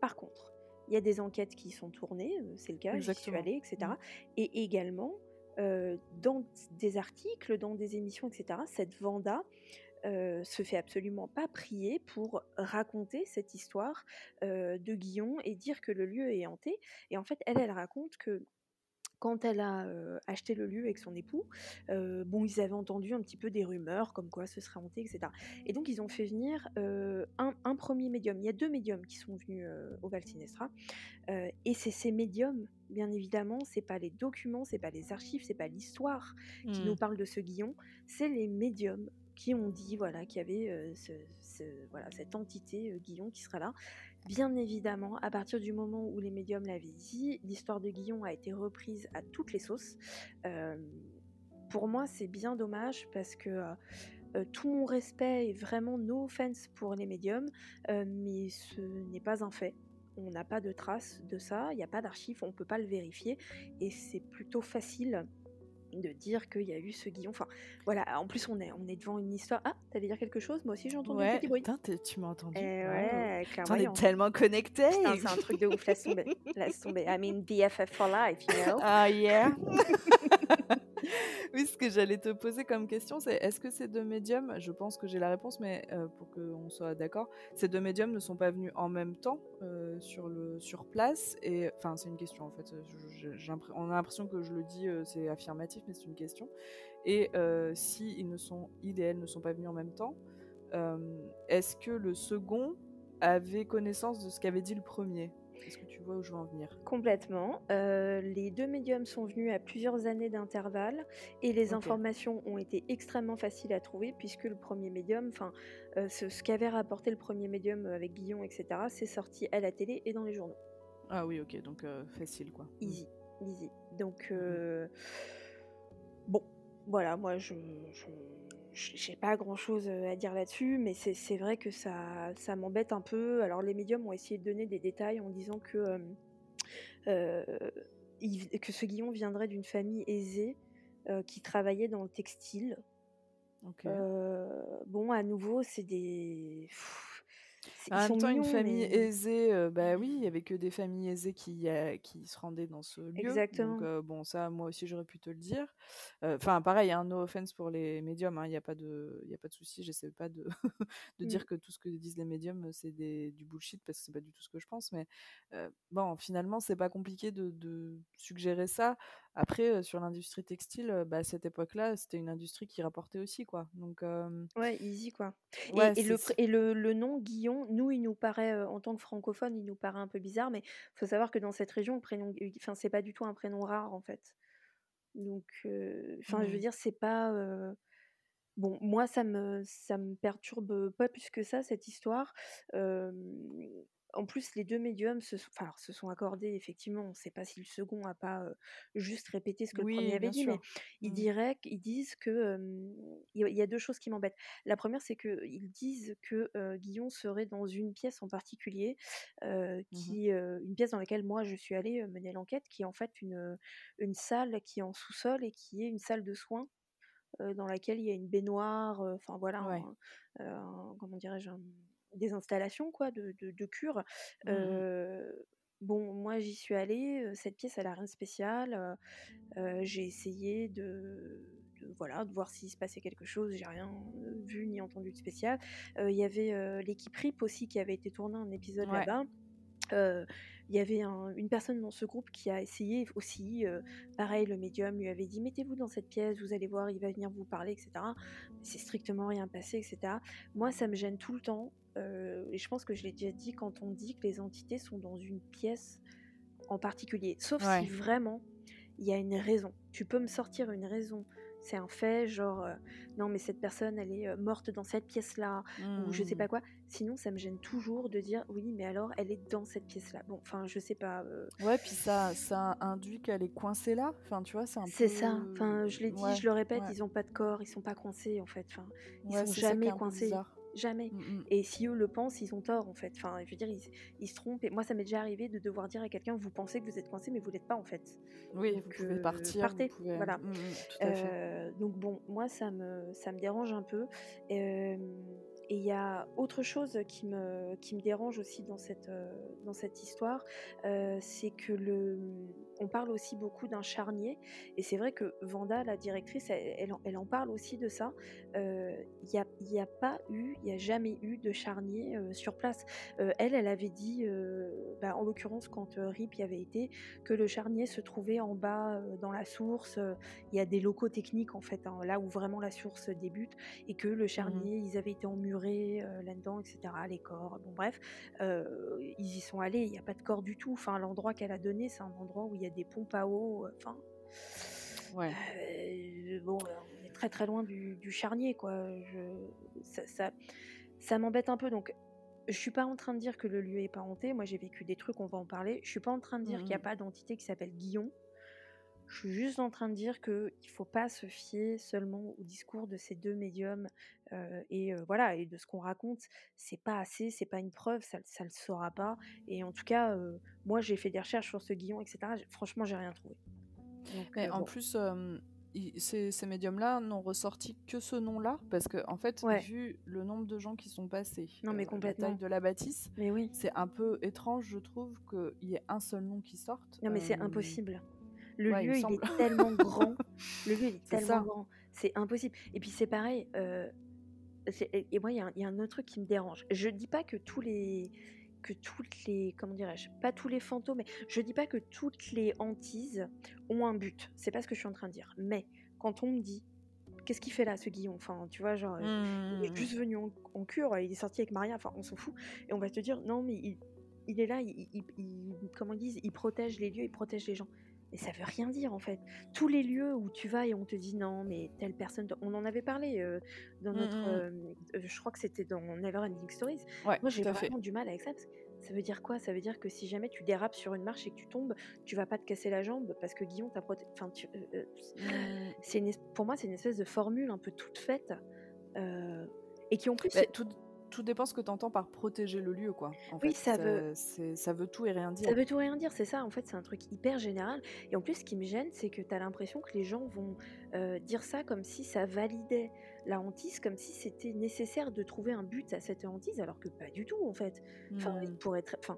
Par contre, il y a des enquêtes qui sont tournées, c'est le cas, Exactement. J'y suis allée, et cetera. Mm. Et également, euh, dans des articles, dans des émissions, et cetera, cette Vanda euh, se fait absolument pas prier pour raconter cette histoire euh, de Guillon et dire que le lieu est hanté. Et en fait, elle, elle raconte que quand elle a euh, acheté le lieu avec son époux, euh, bon, ils avaient entendu un petit peu des rumeurs comme quoi ce serait hanté, et cetera. Et donc, ils ont fait venir euh, un, un premier médium. Il y a deux médiums qui sont venus euh, au Val Sinestra. Euh, et c'est ces médiums, bien évidemment, c'est pas les documents, c'est pas les archives, c'est pas l'histoire mmh. qui nous parle de ce Guillon, c'est les médiums qui ont dit voilà, qu'il y avait euh, ce, ce, voilà, cette entité euh, Guillon qui sera là. Bien évidemment, à partir du moment où les médiums l'avaient dit, l'histoire de Guillon a été reprise à toutes les sauces. Euh, pour moi, c'est bien dommage parce que euh, tout mon respect est vraiment no offense pour les médiums, euh, mais ce n'est pas un fait. on n'a pas de traces de ça, il n'y a pas d'archives, on ne peut pas le vérifier, et c'est plutôt facile de dire qu'il y a eu ce Guillon. Enfin, voilà, en plus, on est, on est devant une histoire. Ah, t'allais dire quelque chose ? Moi aussi, j'ai entendu ouais, un petit bruit. Putain, tu m'as entendu. Et ouais, oh, clairement. On est tellement connectés. Putain, c'est un truc de ouf, laisse tomber. Laisse tomber. I mean, B F F for life, you know ? Ah, yeah. Oui, ce que j'allais te poser comme question, c'est est-ce que ces deux médiums, je pense que j'ai la réponse, mais euh, pour qu'on soit d'accord, ces deux médiums ne sont pas venus en même temps euh, sur, le, sur place. Et enfin, c'est une question en fait. Je, je, on a l'impression que je le dis, euh, c'est affirmatif, mais c'est une question. Et euh, si ils ne sont, ils et elles ne sont pas venus en même temps, euh, est-ce que le second avait connaissance de ce qu'avait dit le premier ? Est-ce que tu vois où je veux en venir ? Complètement. Euh, les deux médiums sont venus à plusieurs années d'intervalle et les okay. informations ont été extrêmement faciles à trouver puisque le premier médium, enfin, euh, ce, ce qu'avait rapporté le premier médium avec Guillon, et cetera, c'est sorti à la télé et dans les journaux. Ah oui, ok, donc euh, facile quoi. Easy, easy. Donc, euh, mmh. bon, voilà, moi je... je... j'ai pas grand chose à dire là-dessus, mais c'est, c'est vrai que ça, ça m'embête un peu. Alors les médiums ont essayé de donner des détails en disant que, euh, euh, il, que ce Guillon viendrait d'une famille aisée euh, qui travaillait dans le textile. Okay. Euh, bon, à nouveau, c'est des... Pff, c'est, en même temps, mignons, une famille mais... aisée, euh, bah oui, il n'y avait que des familles aisées qui, euh, qui se rendaient dans ce lieu. Exactement. Donc, euh, bon, ça, moi aussi, j'aurais pu te le dire. Enfin, euh, pareil, hein, no offense pour les médiums, il hein, n'y a pas de, y a pas de souci, j'essaie pas de, de mm. dire que tout ce que disent les médiums, c'est des, du bullshit, parce que c'est pas du tout ce que je pense, mais euh, bon, finalement, c'est pas compliqué de, de suggérer ça. Après, euh, sur l'industrie textile, euh, bah, à cette époque-là, c'était une industrie qui rapportait aussi, quoi. Donc, euh... ouais, easy, quoi. Ouais, et, et, le, et le, le nom Guillon, nous, il nous paraît, euh, en tant que francophone, il nous paraît un peu bizarre, mais il faut savoir que dans cette région, le prénom, enfin, c'est pas du tout un prénom rare, en fait. Donc, enfin, euh, mmh. je veux dire, c'est pas... Euh... Bon, moi, ça me, ça me perturbe pas plus que ça, cette histoire. Euh... En plus, les deux médiums se sont, enfin, alors, se sont accordés, effectivement, on ne sait pas si le second n'a pas euh, juste répété ce que oui, le premier avait dit, sûr. mais ils, diraient, ils disent que... Il euh, y, y a deux choses qui m'embêtent. La première, c'est qu'ils disent que euh, Guillon serait dans une pièce en particulier, euh, qui, mm-hmm. euh, une pièce dans laquelle moi, je suis allée mener l'enquête, qui est en fait une, une salle qui est en sous-sol et qui est une salle de soins, euh, dans laquelle il y a une baignoire, enfin euh, voilà, ouais. un, un, comment dirais-je un, des installations quoi, de, de, de cure. Mmh. Euh, bon, moi j'y suis allée, cette pièce elle a rien de spécial, euh, j'ai essayé de, de, voilà, de voir s'il se passait quelque chose, j'ai rien vu ni entendu de spécial. Il euh, y avait euh, l'équipe R I P aussi qui avait été tournée un épisode ouais. là-bas. Il euh, y avait un, une personne dans ce groupe qui a essayé aussi, euh, pareil, le médium lui avait dit mettez-vous dans cette pièce, vous allez voir, il va venir vous parler, et cetera. C'est strictement rien passé, et cetera. Moi ça me gêne tout le temps, euh, et je pense que je l'ai déjà dit quand on dit que les entités sont dans une pièce en particulier, sauf ouais. si vraiment il y a une raison. Tu peux me sortir une raison. C'est un fait, genre, euh, non mais cette personne, elle est euh, morte dans cette pièce-là, mmh. ou je sais pas quoi. Sinon, ça me gêne toujours de dire, oui, mais alors, elle est dans cette pièce-là. Bon, enfin, je sais pas. Euh... Ouais, puis ça, ça induit qu'elle est coincée là. Enfin, tu vois, c'est un c'est peu... C'est ça. Enfin, je l'ai dit, ouais, je le répète, ouais. ils ont pas de corps, ils sont pas coincés, en fait. Enfin, ils ouais, sont jamais coincés. Jamais. Mmh. Et si eux le pensent, ils ont tort, en fait. Enfin, je veux dire, ils, ils se trompent. Et moi, ça m'est déjà arrivé de devoir dire à quelqu'un, vous pensez que vous êtes coincé, mais vous l'êtes pas, en fait. Oui, donc, vous pouvez euh, partir. Partez, pouvez... voilà. Mmh, tout à fait. Euh, donc bon, moi, ça me, ça me dérange un peu. Euh, et il y a autre chose qui me, qui me dérange aussi dans cette, euh, dans cette histoire, euh, c'est que le... On parle aussi beaucoup d'un charnier. Et c'est vrai que Vanda, la directrice, elle, elle, elle en parle aussi de ça. Il euh, n'y a, y a pas eu, il n'y a jamais eu de charnier euh, sur place. Euh, elle, elle avait dit, euh, bah, en l'occurrence, quand euh, R I P y avait été, que le charnier se trouvait en bas euh, dans la source. Il euh, y a des locaux techniques, en fait, hein, là où vraiment la source débute. Et que le charnier, mmh. ils avaient été emmurés euh, là-dedans, et cetera. Les corps, bon bref. Euh, ils y sont allés, il n'y a pas de corps du tout. Enfin, l'endroit qu'elle a donné, c'est un endroit où il y a des pompes à eau, enfin euh, ouais. euh, bon, on est très très loin du, du charnier quoi. Je, ça, ça, ça m'embête un peu, donc je suis pas en train de dire que le lieu est parenté, moi j'ai vécu des trucs, on va en parler, je suis pas en train de dire mmh. qu'il n'y a pas d'entité qui s'appelle Guillon, Je suis juste en train de dire qu'il ne faut pas se fier seulement au discours de ces deux médiums euh, et, euh, voilà, et de ce qu'on raconte. C'est pas assez, c'est pas une preuve, ça ne le sera pas. Et en tout cas, euh, moi j'ai fait des recherches sur ce Guillon, et cetera. J'ai, franchement, j'ai rien trouvé. Donc, Mais euh, en bon. plus, euh, y, ces, ces médiums-là n'ont ressorti que ce nom-là, parce que en fait, ouais. vu le nombre de gens qui sont passés, non, mais euh, complètement. la taille de la bâtisse, mais oui. c'est un peu étrange, je trouve, qu'il y ait un seul nom qui sorte. Non, mais euh, c'est impossible. Le ouais, lieu, il, il est tellement grand. Le lieu, il est c'est tellement ça. grand. C'est impossible. Et puis, c'est pareil. Euh, c'est, et moi, il y, y a un autre truc qui me dérange. Je dis pas que tous les... que toutes les... Comment dirais-je ? Pas tous les fantômes, mais je dis pas que toutes les hantises ont un but. C'est pas ce que je suis en train de dire. Mais quand on me dit « Qu'est-ce qu'il fait là, ce Guillaume ?» Enfin, tu vois, genre... Mmh. Il est juste venu en, en cure, il est sorti avec Maria, enfin, on s'en fout. Et on va te dire « Non, mais il, il est là, il, il, il, comment ils disent, il protège les lieux, il protège les gens. » Mais ça veut rien dire en fait. Tous les lieux où tu vas et on te dit non, mais telle personne. On en avait parlé euh, dans notre. Mm-hmm. Euh, je crois que c'était dans Never Ending Stories. Ouais, moi j'ai vraiment fait. du mal avec ça. Parce que ça veut dire quoi ? Ça veut dire que si jamais tu dérapes sur une marche et que tu tombes, tu vas pas te casser la jambe parce que Guillaume t'a protégé. Enfin, tu... euh, euh, c'est une es... pour moi, c'est une espèce de formule un peu toute faite. Euh... Et qui en plus. Bah, tout... Tout dépend ce que tu entends par protéger le lieu, quoi. En oui, fait, ça, ça veut, c'est, ça veut tout et rien dire. Ça veut tout et rien dire, c'est ça. En fait, c'est un truc hyper général. Et en plus, ce qui me gêne, c'est que t'as l'impression que les gens vont euh, dire ça comme si ça validait la hantise, comme si c'était nécessaire de trouver un but à cette hantise, alors que pas du tout, en fait. Enfin, mmh. il pourrait être. Enfin,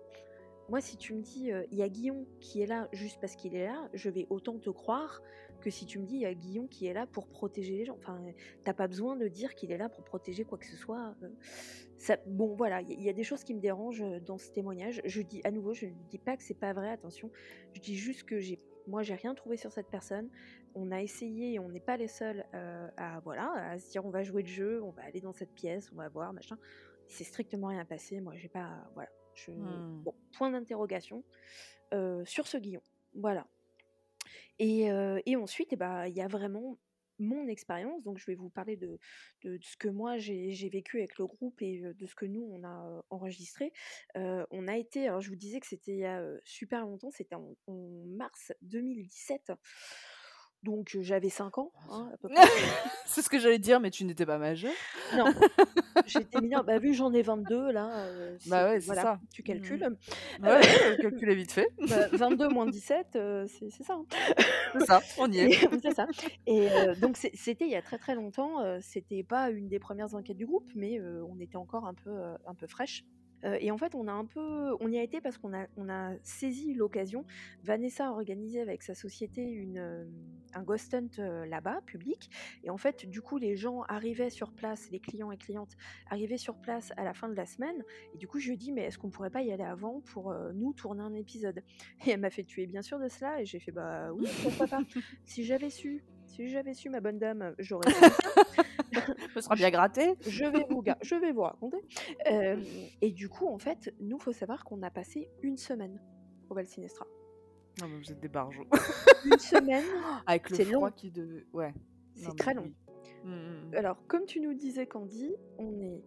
moi, si tu me dis il euh, y a Guillaume qui est là juste parce qu'il est là, je vais autant te croire que si tu me dis il y a Guillaume qui est là pour protéger les gens. Enfin, t'as pas besoin de dire qu'il est là pour protéger quoi que ce soit. Euh, ça, bon, voilà, il y, y a des choses qui me dérangent dans ce témoignage. Je dis à nouveau, je ne dis pas que c'est pas vrai, attention. Je dis juste que j'ai, moi, j'ai rien trouvé sur cette personne. On a essayé et on n'est pas les seuls euh, à, voilà, à se dire on va jouer le jeu, on va aller dans cette pièce, on va voir machin. C'est strictement rien passé. Moi, j'ai pas, voilà. Je... Hmm. Bon, point d'interrogation euh, sur ce Guillon, voilà. Et, euh, et ensuite, eh ben, y a vraiment mon expérience, donc je vais vous parler de, de, de ce que moi j'ai, j'ai vécu avec le groupe et de ce que nous on a enregistré. Euh, on a été, alors je vous disais que c'était il y a super longtemps, c'était en, en mars deux mille dix-sept. Donc, euh, j'avais cinq ans, hein, à peu près. C'est ce que j'allais dire, mais tu n'étais pas majeure. Non, j'étais mineure. Bah, vu que j'en ai vingt-deux, là, euh, c'est, bah ouais, c'est voilà, ça. Tu calcules. Mmh. Euh, ouais, je calculais vite fait. Bah, vingt-deux moins dix-sept, euh, c'est, c'est ça. Hein. C'est ça, on y est. Et, c'est ça. Et euh, donc, c'était il y a très très longtemps. Euh, c'était pas une des premières enquêtes du groupe, mais euh, on était encore un peu, euh, un peu fraîche. Euh, et en fait, on a un peu, on y a été parce qu'on a, on a saisi l'occasion. Vanessa a organisé avec sa société une, euh, un ghost hunt euh, là-bas, public. Et en fait, du coup, les gens arrivaient sur place, les clients et clientes arrivaient sur place à la fin de la semaine. Et du coup, je lui ai dit, mais est-ce qu'on pourrait pas y aller avant pour euh, nous tourner un épisode ? Et elle m'a fait, tu es bien sûre de cela ? Et j'ai fait, bah oui, pourquoi pas ? Si j'avais su. Si j'avais su, ma bonne dame, j'aurais je serais bien grattée. Je vais vous, ga- je vais vous raconter. Euh, et du coup, en fait, nous, faut savoir qu'on a passé une semaine au Val Sinestra. Non, mais vous êtes des barjots. Une semaine. Avec le c'est froid long. qui devait. Ouais. C'est non, très long. Oui. Mmh. Alors, comme tu nous disais, Candy, on est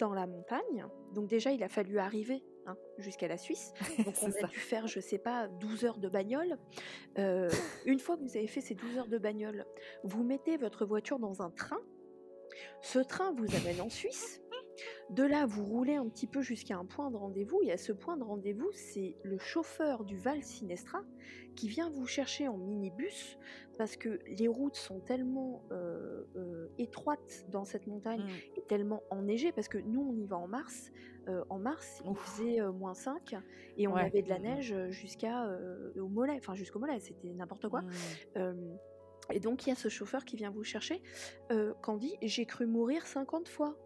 dans la montagne. Donc, déjà, il a fallu arriver. Hein, jusqu'à la Suisse, donc on a ça. dû faire je sais pas douze heures de bagnole. Euh, une fois que vous avez fait ces douze heures de bagnole, vous mettez votre voiture dans un train, ce train vous amène en Suisse, de là vous roulez un petit peu jusqu'à un point de rendez-vous, et à ce point de rendez-vous c'est le chauffeur du Val Sinestra qui vient vous chercher en minibus parce que les routes sont tellement euh, euh, étroites dans cette montagne mmh. et tellement enneigées, parce que nous on y va en mars, euh, en mars il faisait euh, moins cinq et on ouais. avait de la neige jusqu'à euh, au mollet, enfin jusqu'au mollet, c'était n'importe quoi. Mmh. euh, et donc il y a ce chauffeur qui vient vous chercher. euh, Candy, j'ai cru mourir cinquante fois.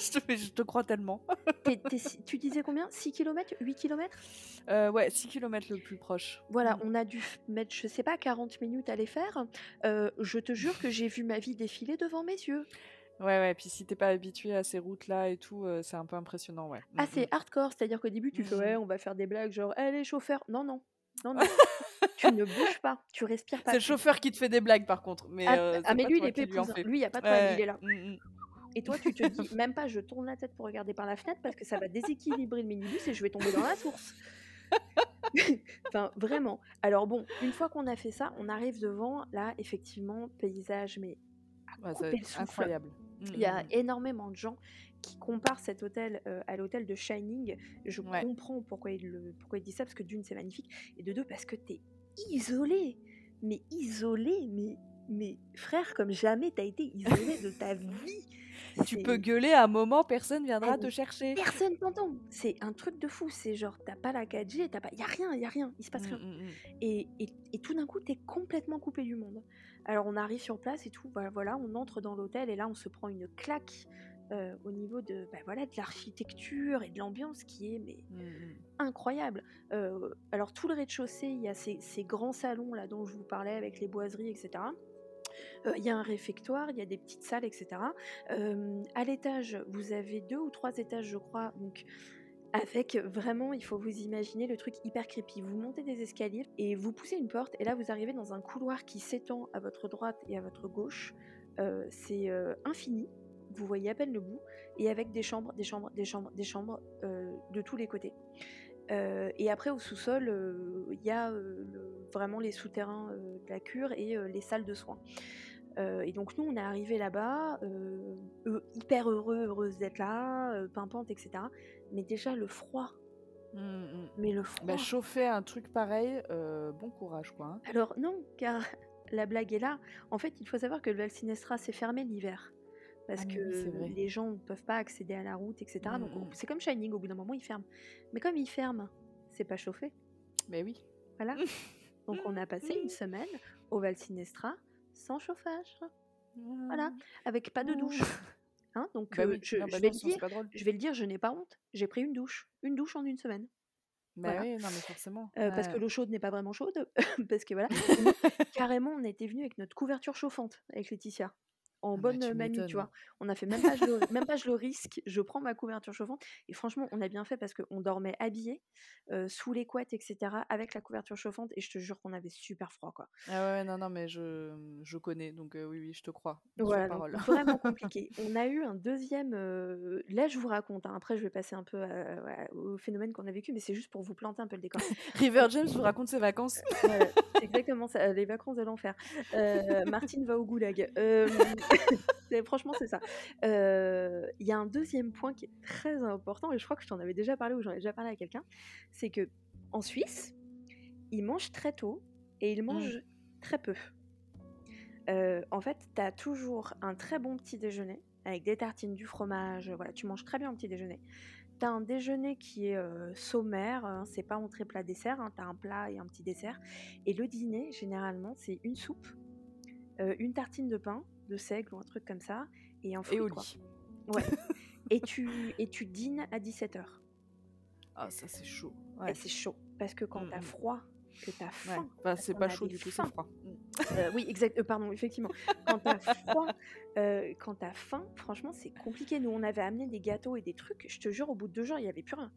je, te, je te crois tellement. t'es, t'es, tu disais combien ? six kilomètres ? huit kilomètres ? euh, Ouais, six kilomètres le plus proche. Voilà, on a dû mettre, je sais pas, quarante minutes à les faire. Euh, je te jure que j'ai vu ma vie défiler devant mes yeux. Ouais, ouais, puis si t'es pas habitué à ces routes-là et tout, euh, c'est un peu impressionnant, ouais. Ah, c'est hardcore, c'est-à-dire qu'au début, tu fais, ouais, on va faire des blagues, genre, allez, chauffeur. Non, non, non, non. Tu ne bouges pas, tu respires pas. C'est le chauffeur qui te fait des blagues, par contre. Mais, ah, euh, ah mais lui, il est pépouze. Lui, il n'y a pas de problème, il est là. Mm-hmm. Et toi, tu te dis, même pas, je tourne la tête pour regarder par la fenêtre parce que ça va déséquilibrer le minibus et je vais tomber dans la source. Enfin, vraiment. Alors bon, une fois qu'on a fait ça, on arrive devant, là, effectivement, paysage, mais à ouais, couper le souffle. Incroyable. Il y a énormément de gens qui comparent cet hôtel euh, à l'hôtel de Shining. Je ouais. comprends pourquoi ils le, pourquoi ils disent ça, parce que d'une, c'est magnifique, et de deux, parce que t'es isolé, mais isolé, mais... mais frère, comme jamais t'as été isolé de ta vie. Tu c'est... peux gueuler à un moment, personne viendra ah, te chercher. Personne t'entend. C'est un truc de fou. C'est genre, t'as pas la quatre G, t'as pas... y a rien, y a rien, il se passe rien. Mmh, mmh. Et, et, et tout d'un coup, t'es complètement coupé du monde. Alors on arrive sur place et tout, bah, voilà, on entre dans l'hôtel et là on se prend une claque euh, au niveau de, bah, voilà, de l'architecture et de l'ambiance qui est mais, mmh. incroyable. Euh, alors tout le rez-de-chaussée, il y a ces, ces grands salons là dont je vous parlais avec les boiseries, et cetera. Il euh, y a un réfectoire, il y a des petites salles, et cetera. Euh, à l'étage, vous avez deux ou trois étages, je crois, donc avec vraiment, il faut vous imaginer le truc hyper creepy. Vous montez des escaliers et vous poussez une porte, et là vous arrivez dans un couloir qui s'étend à votre droite et à votre gauche. Euh, c'est euh, infini, vous voyez à peine le bout, et avec des chambres, des chambres, des chambres, des chambres euh, de tous les côtés. Euh, et après au sous-sol, il euh, y a euh, le, vraiment les souterrains euh, de la cure et euh, les salles de soins. Euh, et donc nous, on est arrivés là-bas, euh, euh, hyper heureux, heureuse d'être là, euh, pimpante, et cetera. Mais déjà le froid. Mmh, mmh. Mais le froid. Bah, chauffer un truc pareil, euh, bon courage quoi. Hein. Alors non, car la blague est là. En fait, il faut savoir que le Val Sinestra s'est fermé l'hiver. Parce ah, que les gens ne peuvent pas accéder à la route, et cetera. Mmh. Donc, c'est comme Shining, au bout d'un moment, ils ferment. Mais comme ils ferment, c'est pas chauffé. Mais oui. Voilà. Donc, on a passé une semaine au Val Sinestra sans chauffage. Mmh. Voilà. Avec pas de douche. Hein, donc, bah euh, oui. je, non, bah je, vais non, dire, je vais le dire, je n'ai pas honte. J'ai pris une douche. Une douche en une semaine. Bah voilà. Oui, non, mais forcément. Euh, euh... Parce que l'eau chaude n'est pas vraiment chaude. Parce que voilà. Carrément, on était venus avec notre couverture chauffante, avec Laetitia. En bonne bah, tu mamie, m'étonnes. Tu vois. On a fait même pas, je le, même pas je le risque, je prends ma couverture chauffante. Et franchement, on a bien fait parce qu'on dormait habillés, euh, sous les couettes, et cetera, avec la couverture chauffante. Et je te jure qu'on avait super froid, quoi. Ah ouais, non, non, mais je, je connais. Donc euh, oui, oui, je te crois. Voilà, donc, vraiment compliqué. On a eu un deuxième... Euh, là, je vous raconte. Hein, après, je vais passer un peu euh, ouais, au phénomène qu'on a vécu, mais c'est juste pour vous planter un peu le décor. River James vous raconte ses vacances. euh, c'est exactement ça. Les vacances de l'enfer. Euh, Martine va au goulag. Euh... c'est, franchement c'est ça. Il euh, y a un deuxième point qui est très important et je crois que je t'en avais déjà parlé ou j'en ai déjà parlé à quelqu'un, c'est que en Suisse ils mangent très tôt et ils mangent mmh. très peu. Euh, en fait t'as toujours un très bon petit déjeuner avec des tartines, du fromage, voilà, tu manges très bien au petit déjeuner. T'as un déjeuner qui est euh, sommaire, hein, c'est pas entrée plat dessert, hein, t'as un plat et un petit dessert. Et le dîner généralement c'est une soupe, euh, une tartine de pain de seigle ou un truc comme ça, et un fruit, et au quoi. Lit. Ouais. et, tu, et tu dînes à dix-sept heures. Ah, ça, c'est chaud. Ouais. Et c'est chaud, parce que quand mmh. t'as froid, que t'as faim... Ouais. Bah, c'est pas chaud, du tout, c'est froid. Euh, oui, exact. Euh, pardon, effectivement. Quand t'as froid, euh, quand t'as faim, franchement, c'est compliqué. Nous, on avait amené des gâteaux et des trucs. Je te jure, au bout de deux jours, il n'y avait plus rien.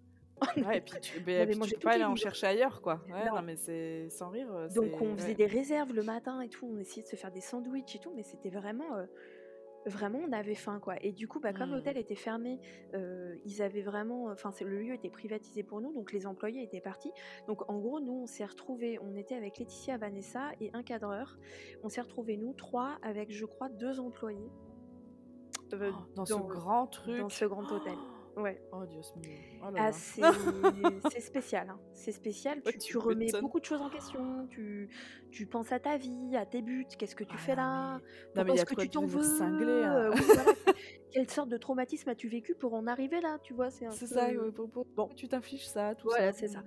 Ouais, et puis tu, mais, puis tu peux pas aller en chercher ailleurs, quoi. Ouais, non. non, mais c'est sans rire. C'est... Donc, on faisait ouais. des réserves le matin et tout. On essayait de se faire des sandwichs et tout, mais c'était vraiment, euh, vraiment, on avait faim, quoi. Et du coup, bah, comme mmh. l'hôtel était fermé, euh, ils avaient vraiment, enfin, le lieu était privatisé pour nous, donc les employés étaient partis. Donc, en gros, nous, on s'est retrouvés. On était avec Laetitia, Vanessa et un cadreur. On s'est retrouvés nous trois avec, je crois, deux employés euh, oh, dans, dans ce grand truc, dans ce grand hôtel. Oh. Ouais. Oh, Dieu, c'est... Oh là là. Ah, c'est... c'est spécial, hein. C'est spécial. Tu, oh, tu, tu remets m'étonnes. Beaucoup de choses en question. Tu, tu penses à ta vie, à tes buts. Qu'est-ce que tu ah, fais là mais... Pourquoi est-ce que tu t'en veux cinglé, hein. oui, voilà. Quelle sorte de traumatisme as-tu vécu pour en arriver là? Tu vois, c'est un c'est peu... ça. Ouais, pour, pour... Bon, tu t'infliges ça, tout voilà, ça. C'est ça.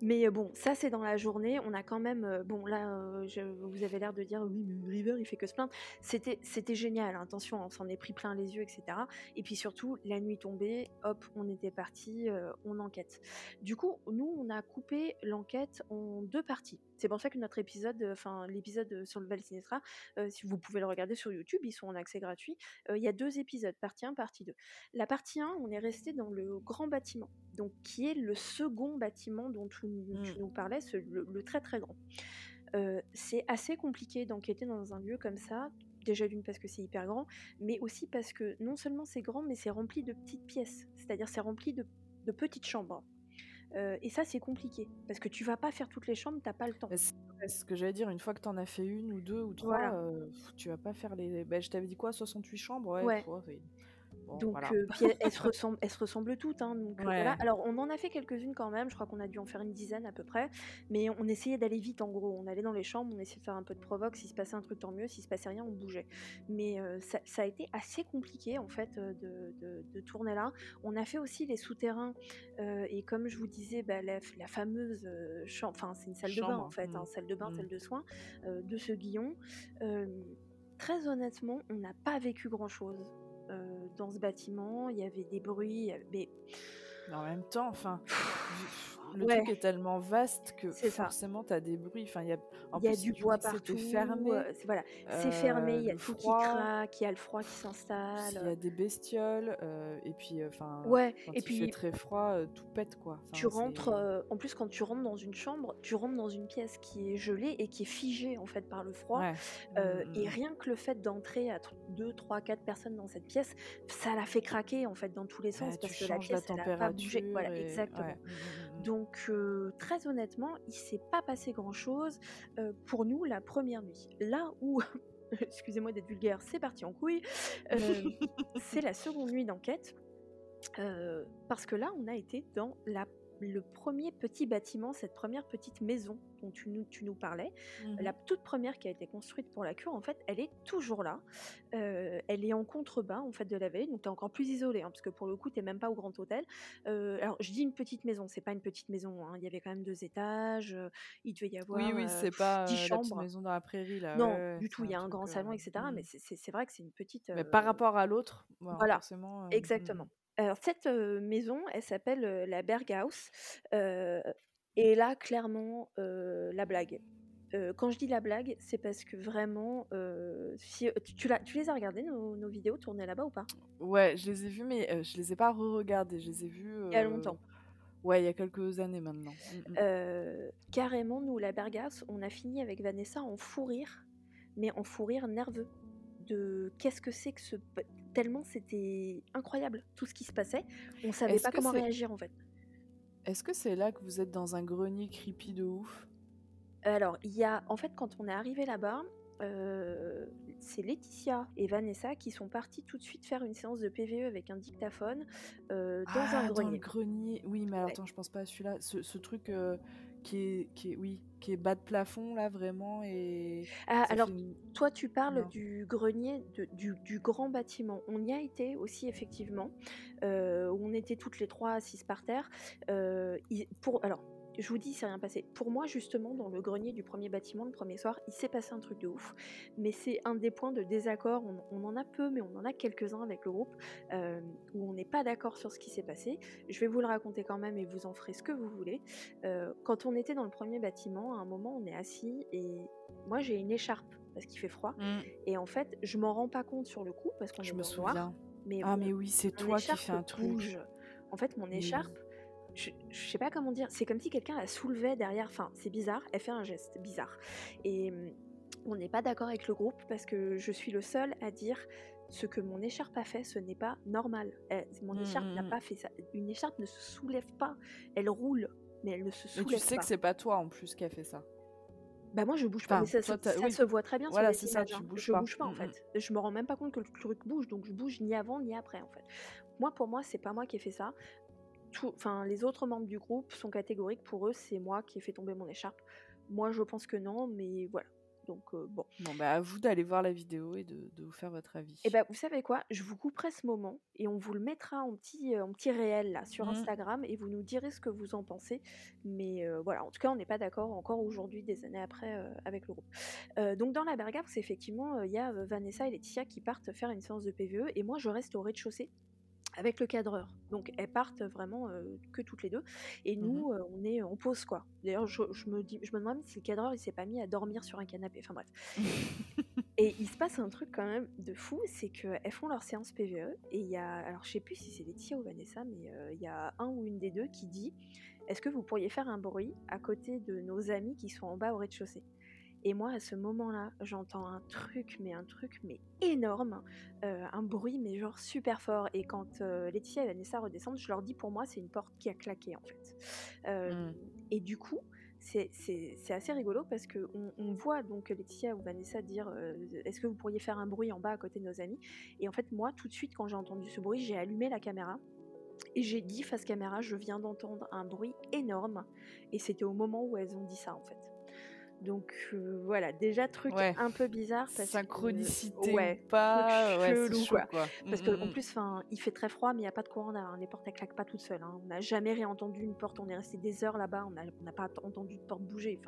Mais bon, ça c'est dans la journée. On a quand même. Bon, là, euh, je... vous avez l'air de dire oui, mais River, il fait que se plaindre. C'était, c'était génial. Attention, on s'en est pris plein les yeux, et cetera. Et puis surtout, la nuit tombée. Hop, on était parti, euh, on enquête. Du coup, nous, on a coupé l'enquête en deux parties. C'est pour ça que notre épisode, enfin, euh, l'épisode sur le Val Sinestra, euh, si vous pouvez le regarder sur YouTube, ils sont en accès gratuit. Il euh, y a deux épisodes, partie un, partie deux. La partie un, on est resté dans le grand bâtiment, donc qui est le second bâtiment dont tu, mmh. tu nous parlais, ce, le, le très très grand. Euh, c'est assez compliqué d'enquêter dans un lieu comme ça. Déjà d'une parce que c'est hyper grand, mais aussi parce que non seulement c'est grand, mais c'est rempli de petites pièces, c'est-à-dire c'est rempli de, de petites chambres. Euh, et ça, c'est compliqué, parce que tu vas pas faire toutes les chambres, t'as pas le temps. C'est ce que j'allais dire, une fois que t'en as fait une ou deux ou trois, voilà. euh, tu vas pas faire les... Ben, je t'avais dit quoi, soixante-huit chambres, ouais, ouais. Toi, c'est... Bon, donc, voilà. euh, puis elles, elles, se ressemblent, elles se ressemblent toutes. Hein, donc, ouais. Voilà. Alors, on en a fait quelques-unes quand même. Je crois qu'on a dû en faire une dizaine à peu près. Mais on essayait d'aller vite, en gros. On allait dans les chambres, on essayait de faire un peu de provoque. S'il se passait un truc, tant mieux. S'il se passait rien, on bougeait. Mais euh, ça, ça a été assez compliqué, en fait, de, de, de tourner là. On a fait aussi les souterrains. Euh, et comme je vous disais, bah, la, la fameuse euh, chambre... Enfin, c'est une salle chambre, de bain, en fait. Mmh. Hein, salle de bain, mmh. salle de soins euh, de ce Guillon. Euh, très honnêtement, on n'a pas vécu grand-chose. Euh, dans ce bâtiment, il y avait des bruits, mais... En même temps, enfin, le ouais. truc est tellement vaste que c'est forcément t'as des bruits. Enfin, il y a, en y a plus, du bois partout. C'est fermé. C'est, voilà, euh, c'est fermé. Il y a le tout qui craque, il y a le froid qui s'installe. Il y a des bestioles, euh, et puis, enfin, euh, ouais. quand et il puis, fait très froid, euh, tout pète quoi. Enfin, tu rentres. Euh, en plus, quand tu rentres dans une chambre, tu rentres dans une pièce qui est gelée et qui est figée en fait par le froid. Ouais. Euh, mmh. Et rien que le fait d'entrer à deux, trois, quatre personnes dans cette pièce, ça la fait craquer en fait dans tous les sens, ouais, parce que la pièce, la elle a pas bougé. Voilà, et... exactement. Ouais. Donc, euh, très honnêtement, il ne s'est pas passé grand-chose euh, pour nous la première nuit. Là où, excusez-moi d'être vulgaire, c'est parti en couille, euh, c'est la seconde nuit d'enquête, euh, parce que là, on a été dans la, le premier petit bâtiment, cette première petite maison dont tu nous, tu nous parlais. Mmh. La toute première qui a été construite pour la cure, en fait, elle est toujours là. Euh, elle est en contrebas, en fait, de la vallée, donc t'es encore plus isolé, hein, parce que pour le coup, t'es même pas au grand hôtel. Euh, alors, je dis une petite maison, c'est pas une petite maison, hein. Il y avait quand même deux étages, euh, il devait y avoir dix chambres. Oui, oui, c'est euh, pas euh, la petite maison dans la prairie, là. Non, ouais, du tout, il y a un grand salon, et cetera. Mmh. Mais c'est, c'est, c'est vrai que c'est une petite... Euh... Mais par rapport à l'autre, bah, voilà, forcément... Euh... Exactement. Mmh. Alors, cette euh, maison, elle s'appelle euh, la Berghaus. Euh, Et là, clairement, euh, la blague. Euh, quand je dis la blague, c'est parce que vraiment... Euh, si, tu, tu, tu les as regardées, nos, nos vidéos tournées là-bas ou pas? Ouais, je les ai vues, mais euh, je les ai pas re-regardées. Je les ai vues... Euh... Il y a longtemps. Ouais, il y a quelques années maintenant. Euh, carrément, nous, la Berghaus, on a fini avec Vanessa en fou rire, mais en fou rire nerveux. De qu'est-ce que c'est que ce... Tellement c'était incroyable, tout ce qui se passait. On savait Est-ce pas comment c'est... réagir, en fait. Est-ce que c'est là que vous êtes dans un grenier creepy de ouf? Alors, il y a... En fait, quand on est arrivé là-bas, euh, c'est Laetitia et Vanessa qui sont parties tout de suite faire une séance de P V E avec un dictaphone euh, dans ah, un grenier. Dans le grenier. Oui, mais alors, ouais. attends, je pense pas à celui-là. Ce, ce truc euh, qui est, qui est, oui, qui est bas de plafond, là, vraiment, et... Ah, alors, une... toi, tu parles non. du grenier, de, du, du grand bâtiment. On y a été aussi, effectivement. Euh, on était toutes les trois assises par terre. Euh, pour, alors... Je vous dis, c'est rien passé. Pour moi, justement, dans le grenier du premier bâtiment, le premier soir, il s'est passé un truc de ouf. Mais c'est un des points de désaccord. On, on en a peu, mais on en a quelques-uns avec le groupe euh, où on n'est pas d'accord sur ce qui s'est passé. Je vais vous le raconter quand même et vous en ferez ce que vous voulez. Euh, quand on était dans le premier bâtiment, à un moment, on est assis et moi, j'ai une écharpe parce qu'il fait froid. Mmh. Et en fait, je m'en rends pas compte sur le coup parce qu'on je est me souviens. Noir. Mais ah, on, mais oui, c'est toi qui fais un truc. Bouge. En fait, mon écharpe... Mmh. Je, je sais pas comment dire, c'est comme si quelqu'un la soulevait derrière, enfin c'est bizarre, elle fait un geste bizarre. Et on n'est pas d'accord avec le groupe parce que je suis le seul à dire ce que mon écharpe a fait, ce n'est pas normal. Elle, mon mmh. écharpe n'a pas fait ça. Une écharpe ne se soulève pas, elle roule, mais elle ne se soulève pas. Mais tu sais pas. Que c'est pas toi en plus qui a fait ça. Bah moi je bouge pas, enfin, mais ça, toi, ça, oui. ça se voit très bien voilà, sur les images, ça, tu bouges je pas. bouge pas en mmh. fait, je me rends même pas compte que le truc bouge, donc je bouge ni avant ni après en fait. Moi pour moi c'est pas moi qui ai fait ça. Tout, enfin, les autres membres du groupe sont catégoriques. Pour eux, c'est moi qui ai fait tomber mon écharpe. Moi, je pense que non, mais voilà. Donc, euh, bon. Bon, bah, à vous d'aller voir la vidéo et de, de vous faire votre avis. Et bah, vous savez quoi ? Je vous couperai ce moment et on vous le mettra en petit, en petit réel là, sur mmh. Instagram et vous nous direz ce que vous en pensez. Mais euh, voilà, en tout cas, on n'est pas d'accord encore aujourd'hui, des années après, euh, avec le groupe. Euh, donc, dans la Berghaus, effectivement, il euh, y a Vanessa et Laetitia qui partent faire une séance de P V E et moi, je reste au rez-de-chaussée. Avec le cadreur. Donc elles partent vraiment euh, que toutes les deux. Et nous, mmh. euh, on est en pause, quoi. D'ailleurs, je, je, me dis, je me demande si le cadreur, il s'est pas mis à dormir sur un canapé. Enfin bref. Et il se passe un truc quand même de fou, c'est qu'elles font leur séance P V E. Et il y a, alors je sais plus si c'est Laetitia ou Vanessa, mais il euh, y a un ou une des deux qui dit « Est-ce que vous pourriez faire un bruit à côté de nos amis qui sont en bas au rez-de-chaussée ?» Et moi, à ce moment-là, j'entends un truc, mais un truc, mais énorme, euh, un bruit, mais genre super fort. Et quand euh, Laetitia et Vanessa redescendent, je leur dis, pour moi, c'est une porte qui a claqué, en fait. Euh, mm. Et du coup, c'est, c'est, c'est assez rigolo parce qu'on on voit donc Laetitia ou Vanessa dire euh, « Est-ce que vous pourriez faire un bruit en bas à côté de nos amis ?» Et en fait, moi, tout de suite, quand j'ai entendu ce bruit, j'ai allumé la caméra. Et j'ai dit face caméra, je viens d'entendre un bruit énorme. Et c'était au moment où elles ont dit ça, en fait. Donc euh, voilà, déjà truc ouais. un peu bizarre. Parce Synchronicité que, ouais, ou pas, ouais, chelou, c'est chaud, quoi. quoi. Parce mmh. qu'en plus, il fait très froid, mais il n'y a pas de courant d'air. Les portes, elles claquent pas toutes seules. Hein. On n'a jamais réentendu une porte. On est resté des heures là-bas. On n'a pas entendu de porte bouger.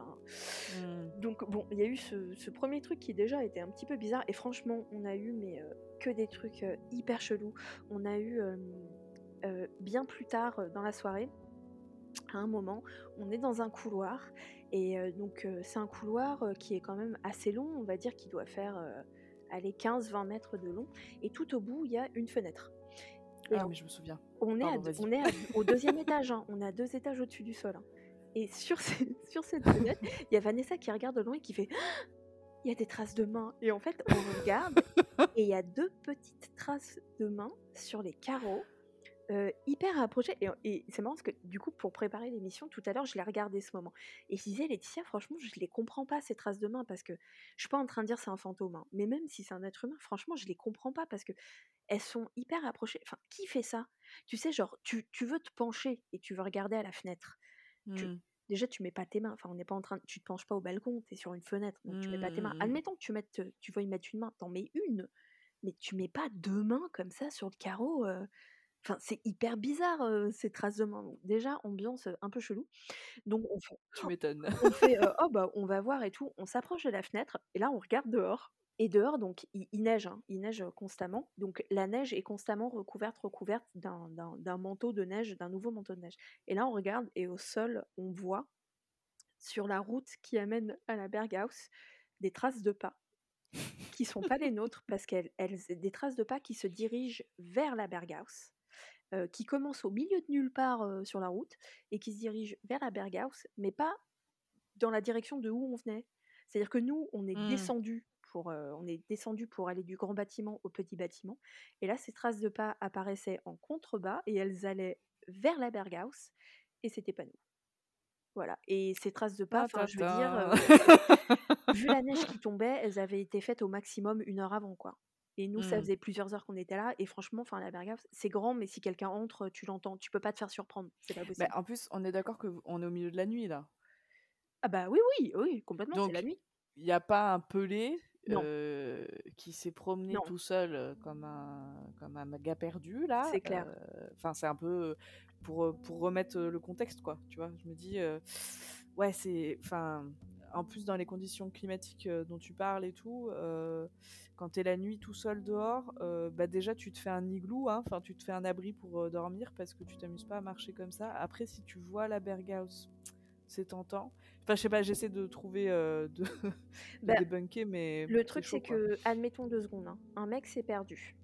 Mmh. Donc bon, il y a eu ce, ce premier truc qui déjà était un petit peu bizarre. Et franchement, on a eu mais euh, que des trucs euh, hyper chelous. On a eu... Euh, Euh, bien plus tard euh, dans la soirée, à un moment, on est dans un couloir et euh, donc euh, c'est un couloir euh, qui est quand même assez long, on va dire qu'il doit faire euh, aller quinze vingt mètres de long, et tout au bout il y a une fenêtre. Et ah on, mais je me souviens. On Pardon, est, à, on est à, au deuxième étage, hein, on est à deux étages au-dessus du sol. Hein. Et sur, ces, sur cette fenêtre, il y a Vanessa qui regarde de loin et qui fait... Il y a des traces de mains. Et en fait, on regarde et il y a deux petites traces de mains sur les carreaux. Euh, hyper approchée et, et c'est marrant parce que du coup pour préparer l'émission tout à l'heure je l'ai regardé ce moment et je disais Laetitia franchement je les comprends pas ces traces de mains parce que je suis pas en train de dire c'est un fantôme hein, mais même si c'est un être humain franchement je les comprends pas parce que elles sont hyper approchées, enfin qui fait ça tu sais genre tu, tu veux te pencher et tu veux regarder à la fenêtre mmh. tu, déjà tu mets pas tes mains, enfin on n'est pas en train de, tu te penches pas au balcon, t'es sur une fenêtre donc tu mets pas tes mains, admettons que tu, mettes, tu veux y mettre une main, t'en mets une mais tu mets pas deux mains comme ça sur le carreau euh... Enfin, c'est hyper bizarre, euh, ces traces de mains. Déjà, ambiance euh, un peu chelou. Donc, on fait... Tu m'étonnes. on fait, euh, oh, bah, on va voir et tout. On s'approche de la fenêtre. Et là, on regarde dehors. Et dehors, donc, il, il neige. Hein, il neige constamment. Donc, la neige est constamment recouverte, recouverte d'un, d'un, d'un manteau de neige, d'un nouveau manteau de neige. Et là, on regarde et au sol, on voit, sur la route qui amène à la Berghaus, des traces de pas qui sont pas les nôtres parce qu'elles... Elles, des traces de pas qui se dirigent vers la Berghaus. Euh, qui commence au milieu de nulle part euh, sur la route et qui se dirige vers la Berghaus, mais pas dans la direction de où on venait. C'est-à-dire que nous, on est mmh. descendu pour, euh, on est descendu pour aller du grand bâtiment au petit bâtiment, et là, ces traces de pas apparaissaient en contrebas et elles allaient vers la Berghaus, et c'était pas nous. Voilà. Et ces traces de pas, ah, je veux dire, euh, vu la neige qui tombait, elles avaient été faites au maximum une heure avant, quoi. Et nous, mmh. ça faisait plusieurs heures qu'on était là. Et franchement, enfin, la Berghaus, c'est grand, mais si quelqu'un entre, tu l'entends. Tu peux pas te faire surprendre. C'est pas possible. Bah, en plus, on est d'accord que on est au milieu de la nuit là. Ah bah oui, oui, oui, complètement. Donc, c'est la nuit. Il y a pas un pelé euh, qui s'est promené non. tout seul euh, comme un comme un gars perdu là. C'est clair. Enfin, euh, c'est un peu pour pour remettre le contexte quoi. Tu vois, je me dis euh, ouais, c'est enfin. En plus, dans les conditions climatiques dont tu parles et tout, euh, quand t'es la nuit tout seul dehors, euh, bah déjà, tu te fais un igloo, hein, tu te fais un abri pour euh, dormir parce que tu t'amuses pas à marcher comme ça. Après, si tu vois la Berghaus, c'est tentant. Enfin, je sais pas, j'essaie de trouver, euh, de, de bah, débunker, mais... Le truc, c'est, chaud, c'est que, admettons deux secondes, hein, un mec s'est perdu.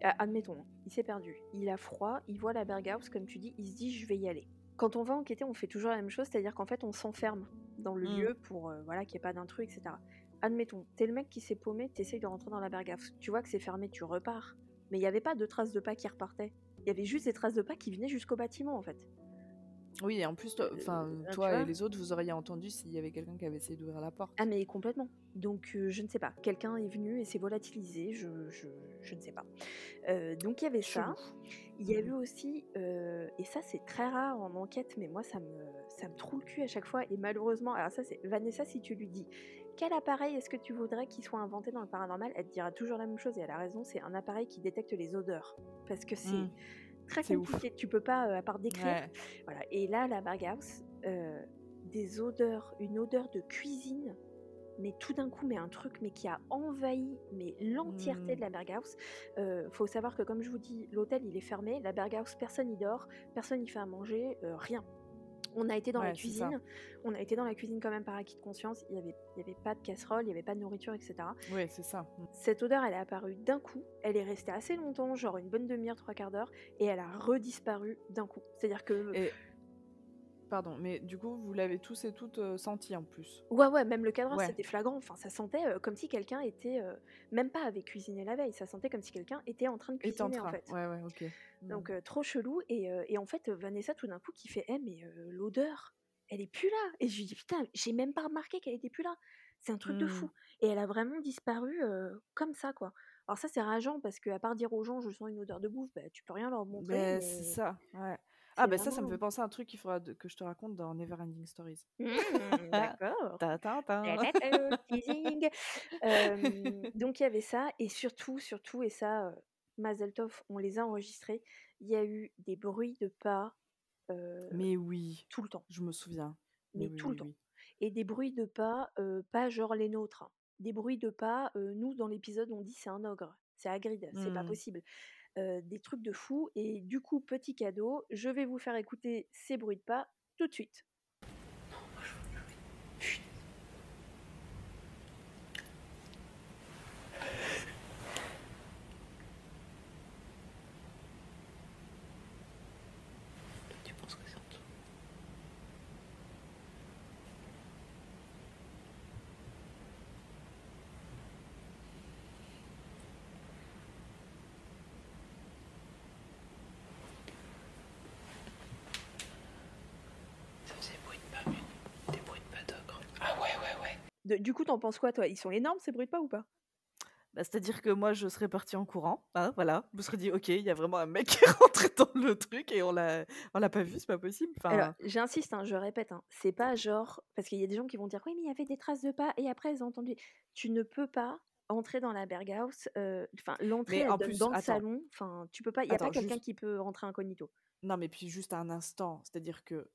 Admettons, il s'est perdu. Il a froid, il voit la Berghaus, comme tu dis, il se dit « je vais y aller ». Quand on va enquêter, on fait toujours la même chose, c'est-à-dire qu'en fait, on s'enferme dans le mmh. lieu pour euh, voilà, qu'il n'y ait pas d'intrus, et cetera. Admettons, t'es le mec qui s'est paumé, t'essayes de rentrer dans la Berghaus, tu vois que c'est fermé, tu repars. Mais il n'y avait pas de traces de pas qui repartaient. Il y avait juste des traces de pas qui venaient jusqu'au bâtiment, en fait. Oui, et en plus, to- euh, toi et les autres, vous auriez entendu s'il y avait quelqu'un qui avait essayé d'ouvrir la porte. Ah, mais complètement. Donc, euh, je ne sais pas. Quelqu'un est venu et s'est volatilisé, je, je, je ne sais pas. Euh, donc, il y avait ça. Il y a eu aussi, euh, et ça, c'est très rare en enquête, mais moi, ça me, ça me trouve le cul à chaque fois. Et malheureusement, alors ça, c'est Vanessa, si tu lui dis quel appareil est-ce que tu voudrais qu'il soit inventé dans le paranormal, elle te dira toujours la même chose, et elle a raison, c'est un appareil qui détecte les odeurs. Parce que c'est. Mmh. Très c'est compliqué, ouf. Tu peux pas, euh, à part décrire. Ouais. Voilà. Et là, la Berghaus, euh, des odeurs, une odeur de cuisine, mais tout d'un coup, mais un truc mais qui a envahi mais l'entièreté mmh. de la Berghaus. Euh, faut savoir que, comme je vous dis, l'hôtel, il est fermé. La Berghaus, personne n'y dort, personne n'y fait à manger, euh, rien. On a été dans ouais, la cuisine, on a été dans la cuisine quand même par acquis de conscience, il n'y avait, il y avait pas de casserole, il n'y avait pas de nourriture, et cetera. Oui, c'est ça. Cette odeur, elle est apparue d'un coup, elle est restée assez longtemps, genre une bonne demi-heure, trois quarts d'heure, et elle a redisparu d'un coup. C'est-à-dire que... Et... Pardon, mais du coup, vous l'avez tous et toutes euh, senti en plus. Ouais, ouais, même le cadran, ouais. C'était flagrant. Enfin, ça sentait euh, comme si quelqu'un était, euh, même pas avait cuisiné la veille, ça sentait comme si quelqu'un était en train de cuisiner en, train. en fait. Ouais, ouais, ok. Donc, euh, trop chelou. Et, euh, et en fait, Vanessa, tout d'un coup, qui fait, eh, hey, mais euh, l'odeur, elle est plus là. Et je lui dis, putain, j'ai même pas remarqué qu'elle était plus là. C'est un truc mmh. de fou. Et elle a vraiment disparu euh, comme ça, quoi. Alors, ça, c'est rageant parce qu'à part dire aux gens, je sens une odeur de bouffe, bah, tu peux rien leur montrer. Mais mais... c'est ça, ouais. Ah ben bah ça, ça me fait penser à un truc qu'il faudra de, que je te raconte dans Never Ending Stories. Mmh, d'accord. Ta ta ta. euh, donc il y avait ça et surtout, surtout et ça, euh, Mazel Tov, on les a enregistrés. Il y a eu des bruits de pas. Euh, mais oui. Tout le temps. Je me souviens. Mais, mais oui, tout oui, le oui. temps. Et des bruits de pas, euh, pas genre les nôtres. Hein. Des bruits de pas. Euh, nous dans l'épisode, on dit c'est un ogre, c'est Hagrid, mmh. c'est pas possible. Euh, des trucs de fou et du coup petit cadeau, je vais vous faire écouter ces bruits de pas tout de suite. Non, moi je veux pleurer. Chut. Tu penses que c'est en dessous ? Du coup, t'en penses quoi, toi ? Ils sont énormes, ces bruits de pas ou pas ? Bah, c'est-à-dire que moi, je serais partie en courant. Hein, voilà. Je me serais dit, ok, il y a vraiment un mec qui est rentré dans le truc et on l'a, on l'a pas vu, c'est pas possible. Enfin... Alors, j'insiste, hein, je répète, hein, c'est pas genre... Parce qu'il y a des gens qui vont dire, oui, mais il y avait des traces de pas et après, ils ont entendu... Tu ne peux pas entrer dans la Berghaus, euh, l'entrée en plus, dans le attends, salon, tu peux pas... Il n'y a attends, pas quelqu'un juste... qui peut rentrer incognito. Non, mais puis juste un instant, c'est-à-dire que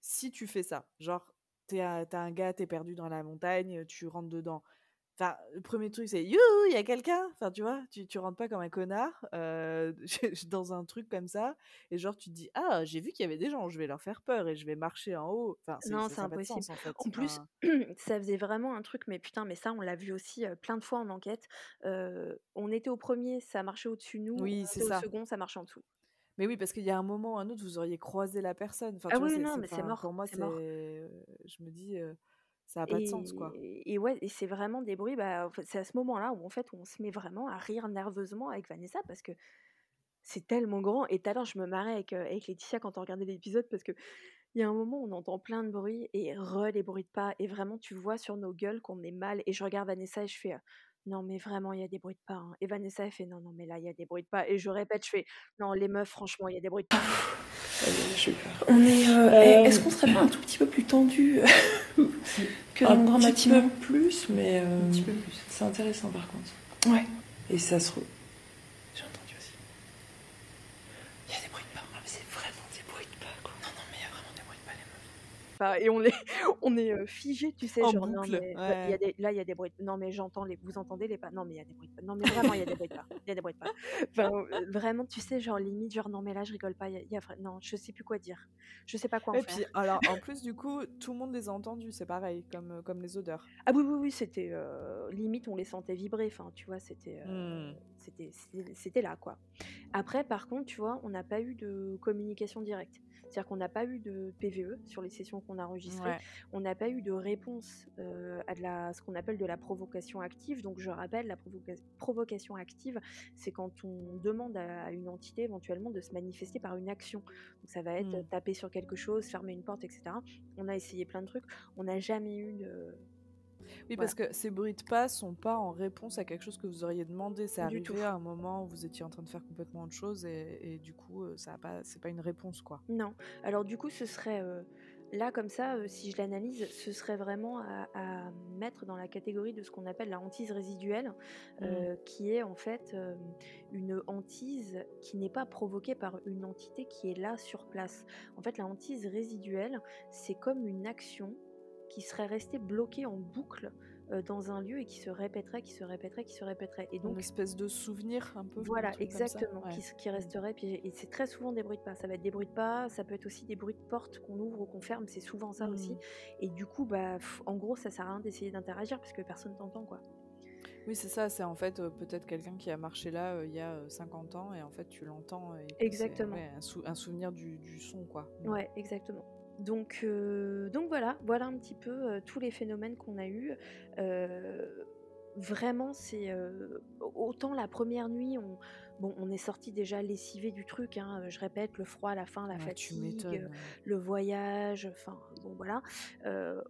si tu fais ça, genre... T'es, t'as un gars, t'es perdu dans la montagne, tu rentres dedans. Enfin, le premier truc, c'est « Youhou, il y a quelqu'un !» Enfin, tu vois, tu, tu rentres pas comme un connard euh, dans un truc comme ça. Et genre, tu te dis « Ah, j'ai vu qu'il y avait des gens, je vais leur faire peur et je vais marcher en haut. » Enfin, c'est, non, c'est, c'est impossible. Sens, en fait. En plus, un... ça faisait vraiment un truc, mais putain, mais ça, on l'a vu aussi euh, plein de fois en enquête. Euh, on était au premier, ça marchait au-dessus de nous. Oui, c'est ça. Au second, ça marchait en dessous. Mais oui, parce qu'il y a un moment ou un autre, vous auriez croisé la personne. Enfin, ah tu oui, vois, c'est, non, c'est, mais c'est mort. Pour moi, c'est, c'est mort. Je me dis, euh, ça n'a pas et, de sens, quoi. Et ouais, et c'est vraiment des bruits. Bah, c'est à ce moment-là où, en fait, on se met vraiment à rire nerveusement avec Vanessa, parce que c'est tellement grand. Et tout à l'heure, je me marrais avec, euh, avec Laetitia quand on regardait l'épisode, parce que il y a un moment où on entend plein de bruits, et re, les bruits de pas. Et vraiment, tu vois sur nos gueules qu'on est mal. Et je regarde Vanessa et je fais... Euh, non mais vraiment il y a des bruits de pas hein. Et Vanessa elle fait non non mais là il y a des bruits de pas et je répète je fais non les meufs franchement il y a des bruits de pas. On est euh, euh... est-ce qu'on serait pas un tout petit peu plus tendu que dans le grand matin un petit peu plus mais euh... un petit peu plus c'est intéressant par contre ouais et ça se re... j'ai entendu aussi il y a des bruits de pas ah, mais c'est vraiment des bruits de pas quoi. Non non mais il y a vraiment des bruits de pas les meufs. Et on est, on est figé, tu sais, en genre, boucle, non, mais, ouais. y a des, là, il y a des bruits de... Non, mais j'entends, les, vous entendez les pas. Non, mais il y a des bruits de pas. Non, mais vraiment, il y a des bruits de pas. Il y a des bruits de pas. Enfin, vraiment, tu sais, genre, limite, genre, non, mais là, je rigole pas. Y a, y a, non, je sais plus quoi dire. Je sais pas quoi en et faire. Puis, alors, en plus, du coup, tout le monde les a entendus, c'est pareil, comme, comme les odeurs. Ah oui, oui, oui, c'était... Euh, limite, on les sentait vibrer, enfin, tu vois, c'était, euh, mm. c'était, c'était... C'était là, quoi. Après, par contre, tu vois, on n'a pas eu de communication directe. C'est-à-dire qu'on n'a pas eu de P V E sur les sessions qu'on a enregistrées. Ouais. On n'a pas eu de réponse euh, à de la, ce qu'on appelle de la provocation active. Donc, je rappelle, la provoca- provocation active, c'est quand on demande à une entité éventuellement de se manifester par une action. Donc, ça va être mmh. taper sur quelque chose, fermer une porte, et cetera. On a essayé plein de trucs. On n'a jamais eu de... Oui, voilà. Parce que ces bruits de pas sont pas en réponse à quelque chose que vous auriez demandé. C'est du arrivé tout. À un moment où vous étiez en train de faire complètement autre chose et, et du coup, ça a pas, c'est pas une réponse, quoi. Non. Alors du coup, ce serait... Euh, là, comme ça, euh, si je l'analyse, ce serait vraiment à, à mettre dans la catégorie de ce qu'on appelle la hantise résiduelle, mmh. euh, qui est en fait euh, une hantise qui n'est pas provoquée par une entité qui est là sur place. En fait, la hantise résiduelle, c'est comme une action... qui serait resté bloqué en boucle euh, dans un lieu et qui se répéterait, qui se répéterait, qui se répéterait. Et donc, une espèce de souvenir un peu. Voilà, exactement, ouais. qui, qui resterait. Puis, et c'est très souvent des bruits de pas. Ça va être des bruits de pas, ça peut être aussi des bruits de porte qu'on ouvre ou qu'on ferme, c'est souvent ça mmh. aussi. Et du coup, bah, pff, en gros, ça sert à rien d'essayer d'interagir parce que personne t'entend, quoi. Oui, c'est ça, c'est en fait euh, peut-être quelqu'un qui a marché là euh, il y a euh, cinquante ans et en fait tu l'entends. Et exactement. C'est, ouais, un, sou- un souvenir du, du son, quoi. Ouais, exactement. Donc, euh, donc voilà, voilà un petit peu euh, tous les phénomènes qu'on a eus. Euh, vraiment, c'est euh, autant la première nuit, on, bon, on est sorti déjà lessivé du truc. Hein, je répète, le froid, la faim, la ouais, fatigue, euh, le voyage. Enfin, bon voilà. Euh,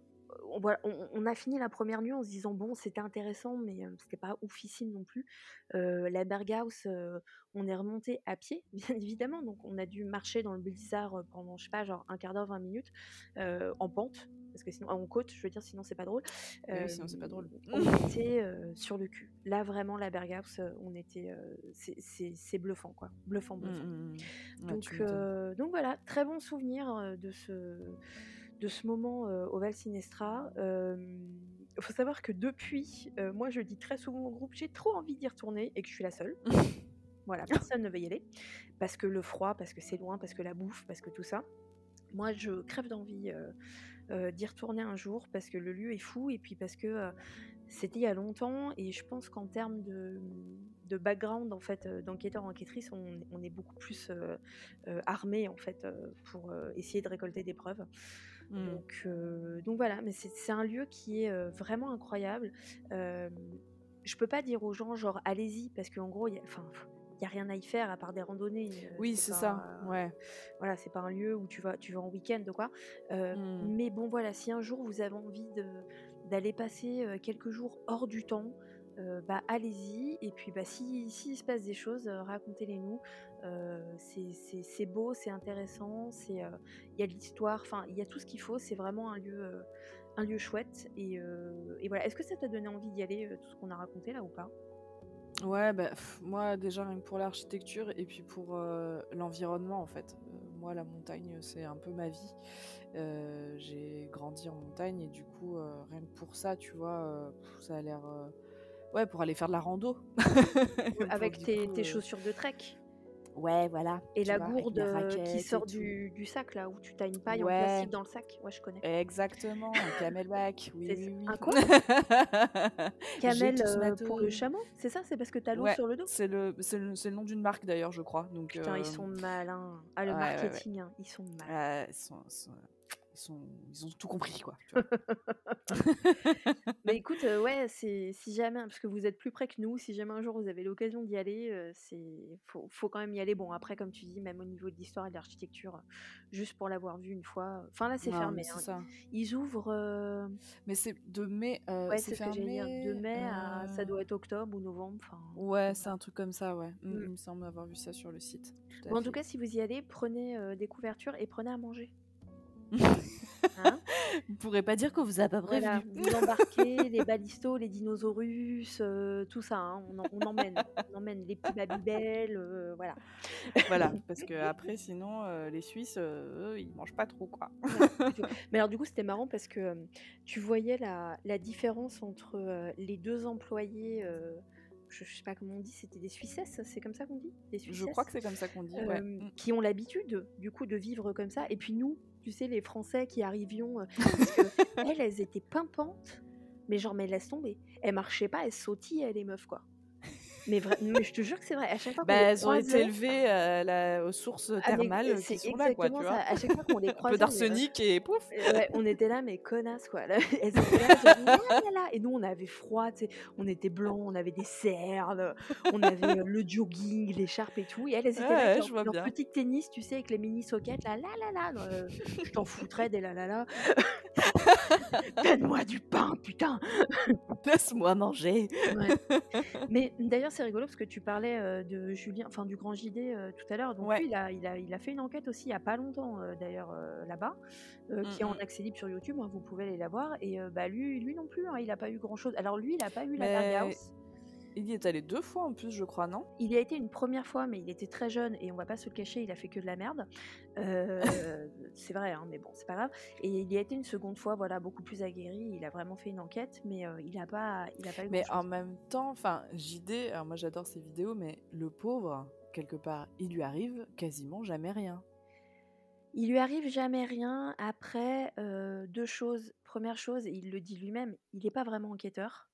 on, on, on a fini la première nuit en se disant bon, c'était intéressant, mais euh, c'était pas oufissime non plus. Euh, la Berghaus, euh, on est remonté à pied, bien évidemment. Donc on a dû marcher dans le blizzard pendant je sais pas, genre un quart d'heure, vingt minutes, euh, en pente. Parce que sinon, en côte, je veux dire, sinon c'est pas drôle. Euh, oui, sinon c'est pas drôle. On était euh, sur le cul. Là, vraiment, la Berghaus, on était. Euh, c'est, c'est, c'est bluffant, quoi. Bluffant, bluffant. Mmh, mmh. Donc, ouais, euh, donc voilà, très bon souvenir de ce, de ce moment euh, au Val Sinestra. Il euh, faut savoir que depuis, euh, moi je dis très souvent au groupe, j'ai trop envie d'y retourner et que je suis la seule. Voilà, personne ne veut y aller. Parce que le froid, parce que c'est loin, parce que la bouffe, parce que tout ça. Moi, je crève d'envie euh, euh, d'y retourner un jour parce que le lieu est fou et puis parce que euh, c'était il y a longtemps et je pense qu'en termes de, de background, en fait, d'enquêteur-enquêtrice, on, on est beaucoup plus euh, euh, armé en fait euh, pour euh, essayer de récolter des preuves. Mmh. Donc, euh, donc voilà, mais c'est, c'est un lieu qui est euh, vraiment incroyable. Euh, je peux pas dire aux gens genre allez-y parce qu'en gros, il y a... Il n'y a rien à y faire à part des randonnées. Oui, c'est, c'est ça. Un, ouais. Voilà, c'est pas un lieu où tu vas, tu vas en week-end ou quoi. Euh, mm. Mais bon, voilà, si un jour vous avez envie de, d'aller passer quelques jours hors du temps, euh, bah allez-y. Et puis, bah si, si il se passe des choses, racontez-les-nous. Euh, c'est, c'est, c'est beau, c'est intéressant. C'est, il euh, y a de l'histoire. Enfin, il y a tout ce qu'il faut. C'est vraiment un lieu, euh, un lieu chouette. Et, euh, et voilà. Est-ce que ça t'a donné envie d'y aller, tout ce qu'on a raconté là ou pas? Ouais, bah, pff, moi déjà rien que pour l'architecture et puis pour euh, l'environnement en fait. Euh, moi la montagne c'est un peu ma vie. Euh, j'ai grandi en montagne et du coup euh, rien que pour ça tu vois, euh, ça a l'air... Euh... Ouais, pour aller faire de la rando. Avec tes, coup, tes euh... chaussures de trek. Ouais, voilà. Et la vois, gourde la qui sort du, du sac, là, où tu t'as une paille ouais. en plastique dans le sac. Ouais, je connais. Exactement, un camelback. Oui, c'est oui, oui. Un quoi? Camel euh, pour le chameau? C'est ça? C'est parce que t'as l'eau ouais, sur le dos? C'est le, c'est, le, c'est le nom d'une marque, d'ailleurs, je crois. Donc, putain, euh... ils sont malins. Ah, le ouais, marketing, ouais, ouais. Hein, ils sont malins. Euh, ils sont... sont... Ils, sont, ils ont tout compris, quoi. Tu vois. Mais écoute, euh, ouais, c'est, si jamais, parce que vous êtes plus près que nous, si jamais un jour vous avez l'occasion d'y aller, euh, c'est, faut, faut quand même y aller. Bon, après, comme tu dis, même au niveau de l'histoire et de l'architecture, juste pour l'avoir vu une fois. Enfin, là, c'est non, fermé. C'est hein. Ils ouvrent. Euh... Mais c'est de mai. Euh, ouais, c'est, c'est fermé. Ce que j'ai dit, de mai, euh... à, ça doit être octobre ou novembre. Fin... Ouais, c'est un truc comme ça, ouais. Mm. Il me semble avoir vu ça sur le site. Bon, en tout cas, si vous y allez, prenez euh, des couvertures et prenez à manger. Hein, vous ne pourrez pas dire qu'on vous a pas prévenu. Voilà, vous embarquez les balistos, les dinosaures, euh, tout ça. Hein, on, en, on emmène, on emmène les petits babybel, euh, voilà. Voilà, parce que après, sinon, euh, les Suisses, euh, eux, ils mangent pas trop, quoi. Ouais, mais alors du coup, c'était marrant parce que euh, tu voyais la, la différence entre euh, les deux employés. Euh, Je, je sais pas comment on dit, c'était des Suissesses, c'est comme ça qu'on dit ? Des Suissesses. Je crois que c'est comme ça qu'on dit, euh, ouais. Qui ont l'habitude, du coup, de vivre comme ça. Et puis nous, tu sais, les Français qui arrivions, euh, parce que elles, elles étaient pimpantes, mais genre, mais laisse tomber. Elles marchaient pas, elles sautillaient, les meufs, quoi. Mais, vra- mais je te jure que c'est vrai. À chaque fois bah, qu'on elles ont été élevées euh, la, aux sources thermales ah, qui sont là, quoi, tu vois. Ça. À chaque fois qu'on les croisait, un peu d'arsenic et pouf. Euh, ouais, on était là, mais connasses, quoi. Là, elles étaient là, genre, là, là, là. Et nous, on avait froid, tu sais. On était blancs, on avait des cernes, on avait euh, le jogging, l'écharpe et tout. Et elles, elles étaient ouais, là, genre, ouais, leur petit tennis, tu sais, avec les mini soquettes, là, là, là, là. Euh, je t'en foutrais des là, là, là. Donne-moi du pain, putain. Laisse-moi manger. Ouais. Mais d'ailleurs, c'est rigolo parce que tu parlais euh, de Julien, enfin du grand J D euh, tout à l'heure. Donc ouais. lui, il a, il, a, il a fait une enquête aussi il n'y a pas longtemps euh, d'ailleurs euh, là-bas, euh, mm-hmm. qui est en accès libre sur YouTube. Hein, vous pouvez aller la voir. Et euh, bah lui, lui non plus, hein, il n'a pas eu grand-chose. Alors lui, il n'a pas eu la Berghaus. Il y est allé deux fois en plus, je crois, non ? Il y a été une première fois, mais il était très jeune et on va pas se le cacher, il a fait que de la merde. Euh, c'est vrai, hein, mais bon, c'est pas grave. Et il y a été une seconde fois, voilà, beaucoup plus aguerri. Il a vraiment fait une enquête, mais euh, il a pas, il a pas eu. Mais en même temps, enfin, J D, alors moi j'adore ses vidéos, mais le pauvre, quelque part, il lui arrive quasiment jamais rien. Il lui arrive jamais rien. Après, euh, deux choses. Première chose, il le dit lui-même, il est pas vraiment enquêteur.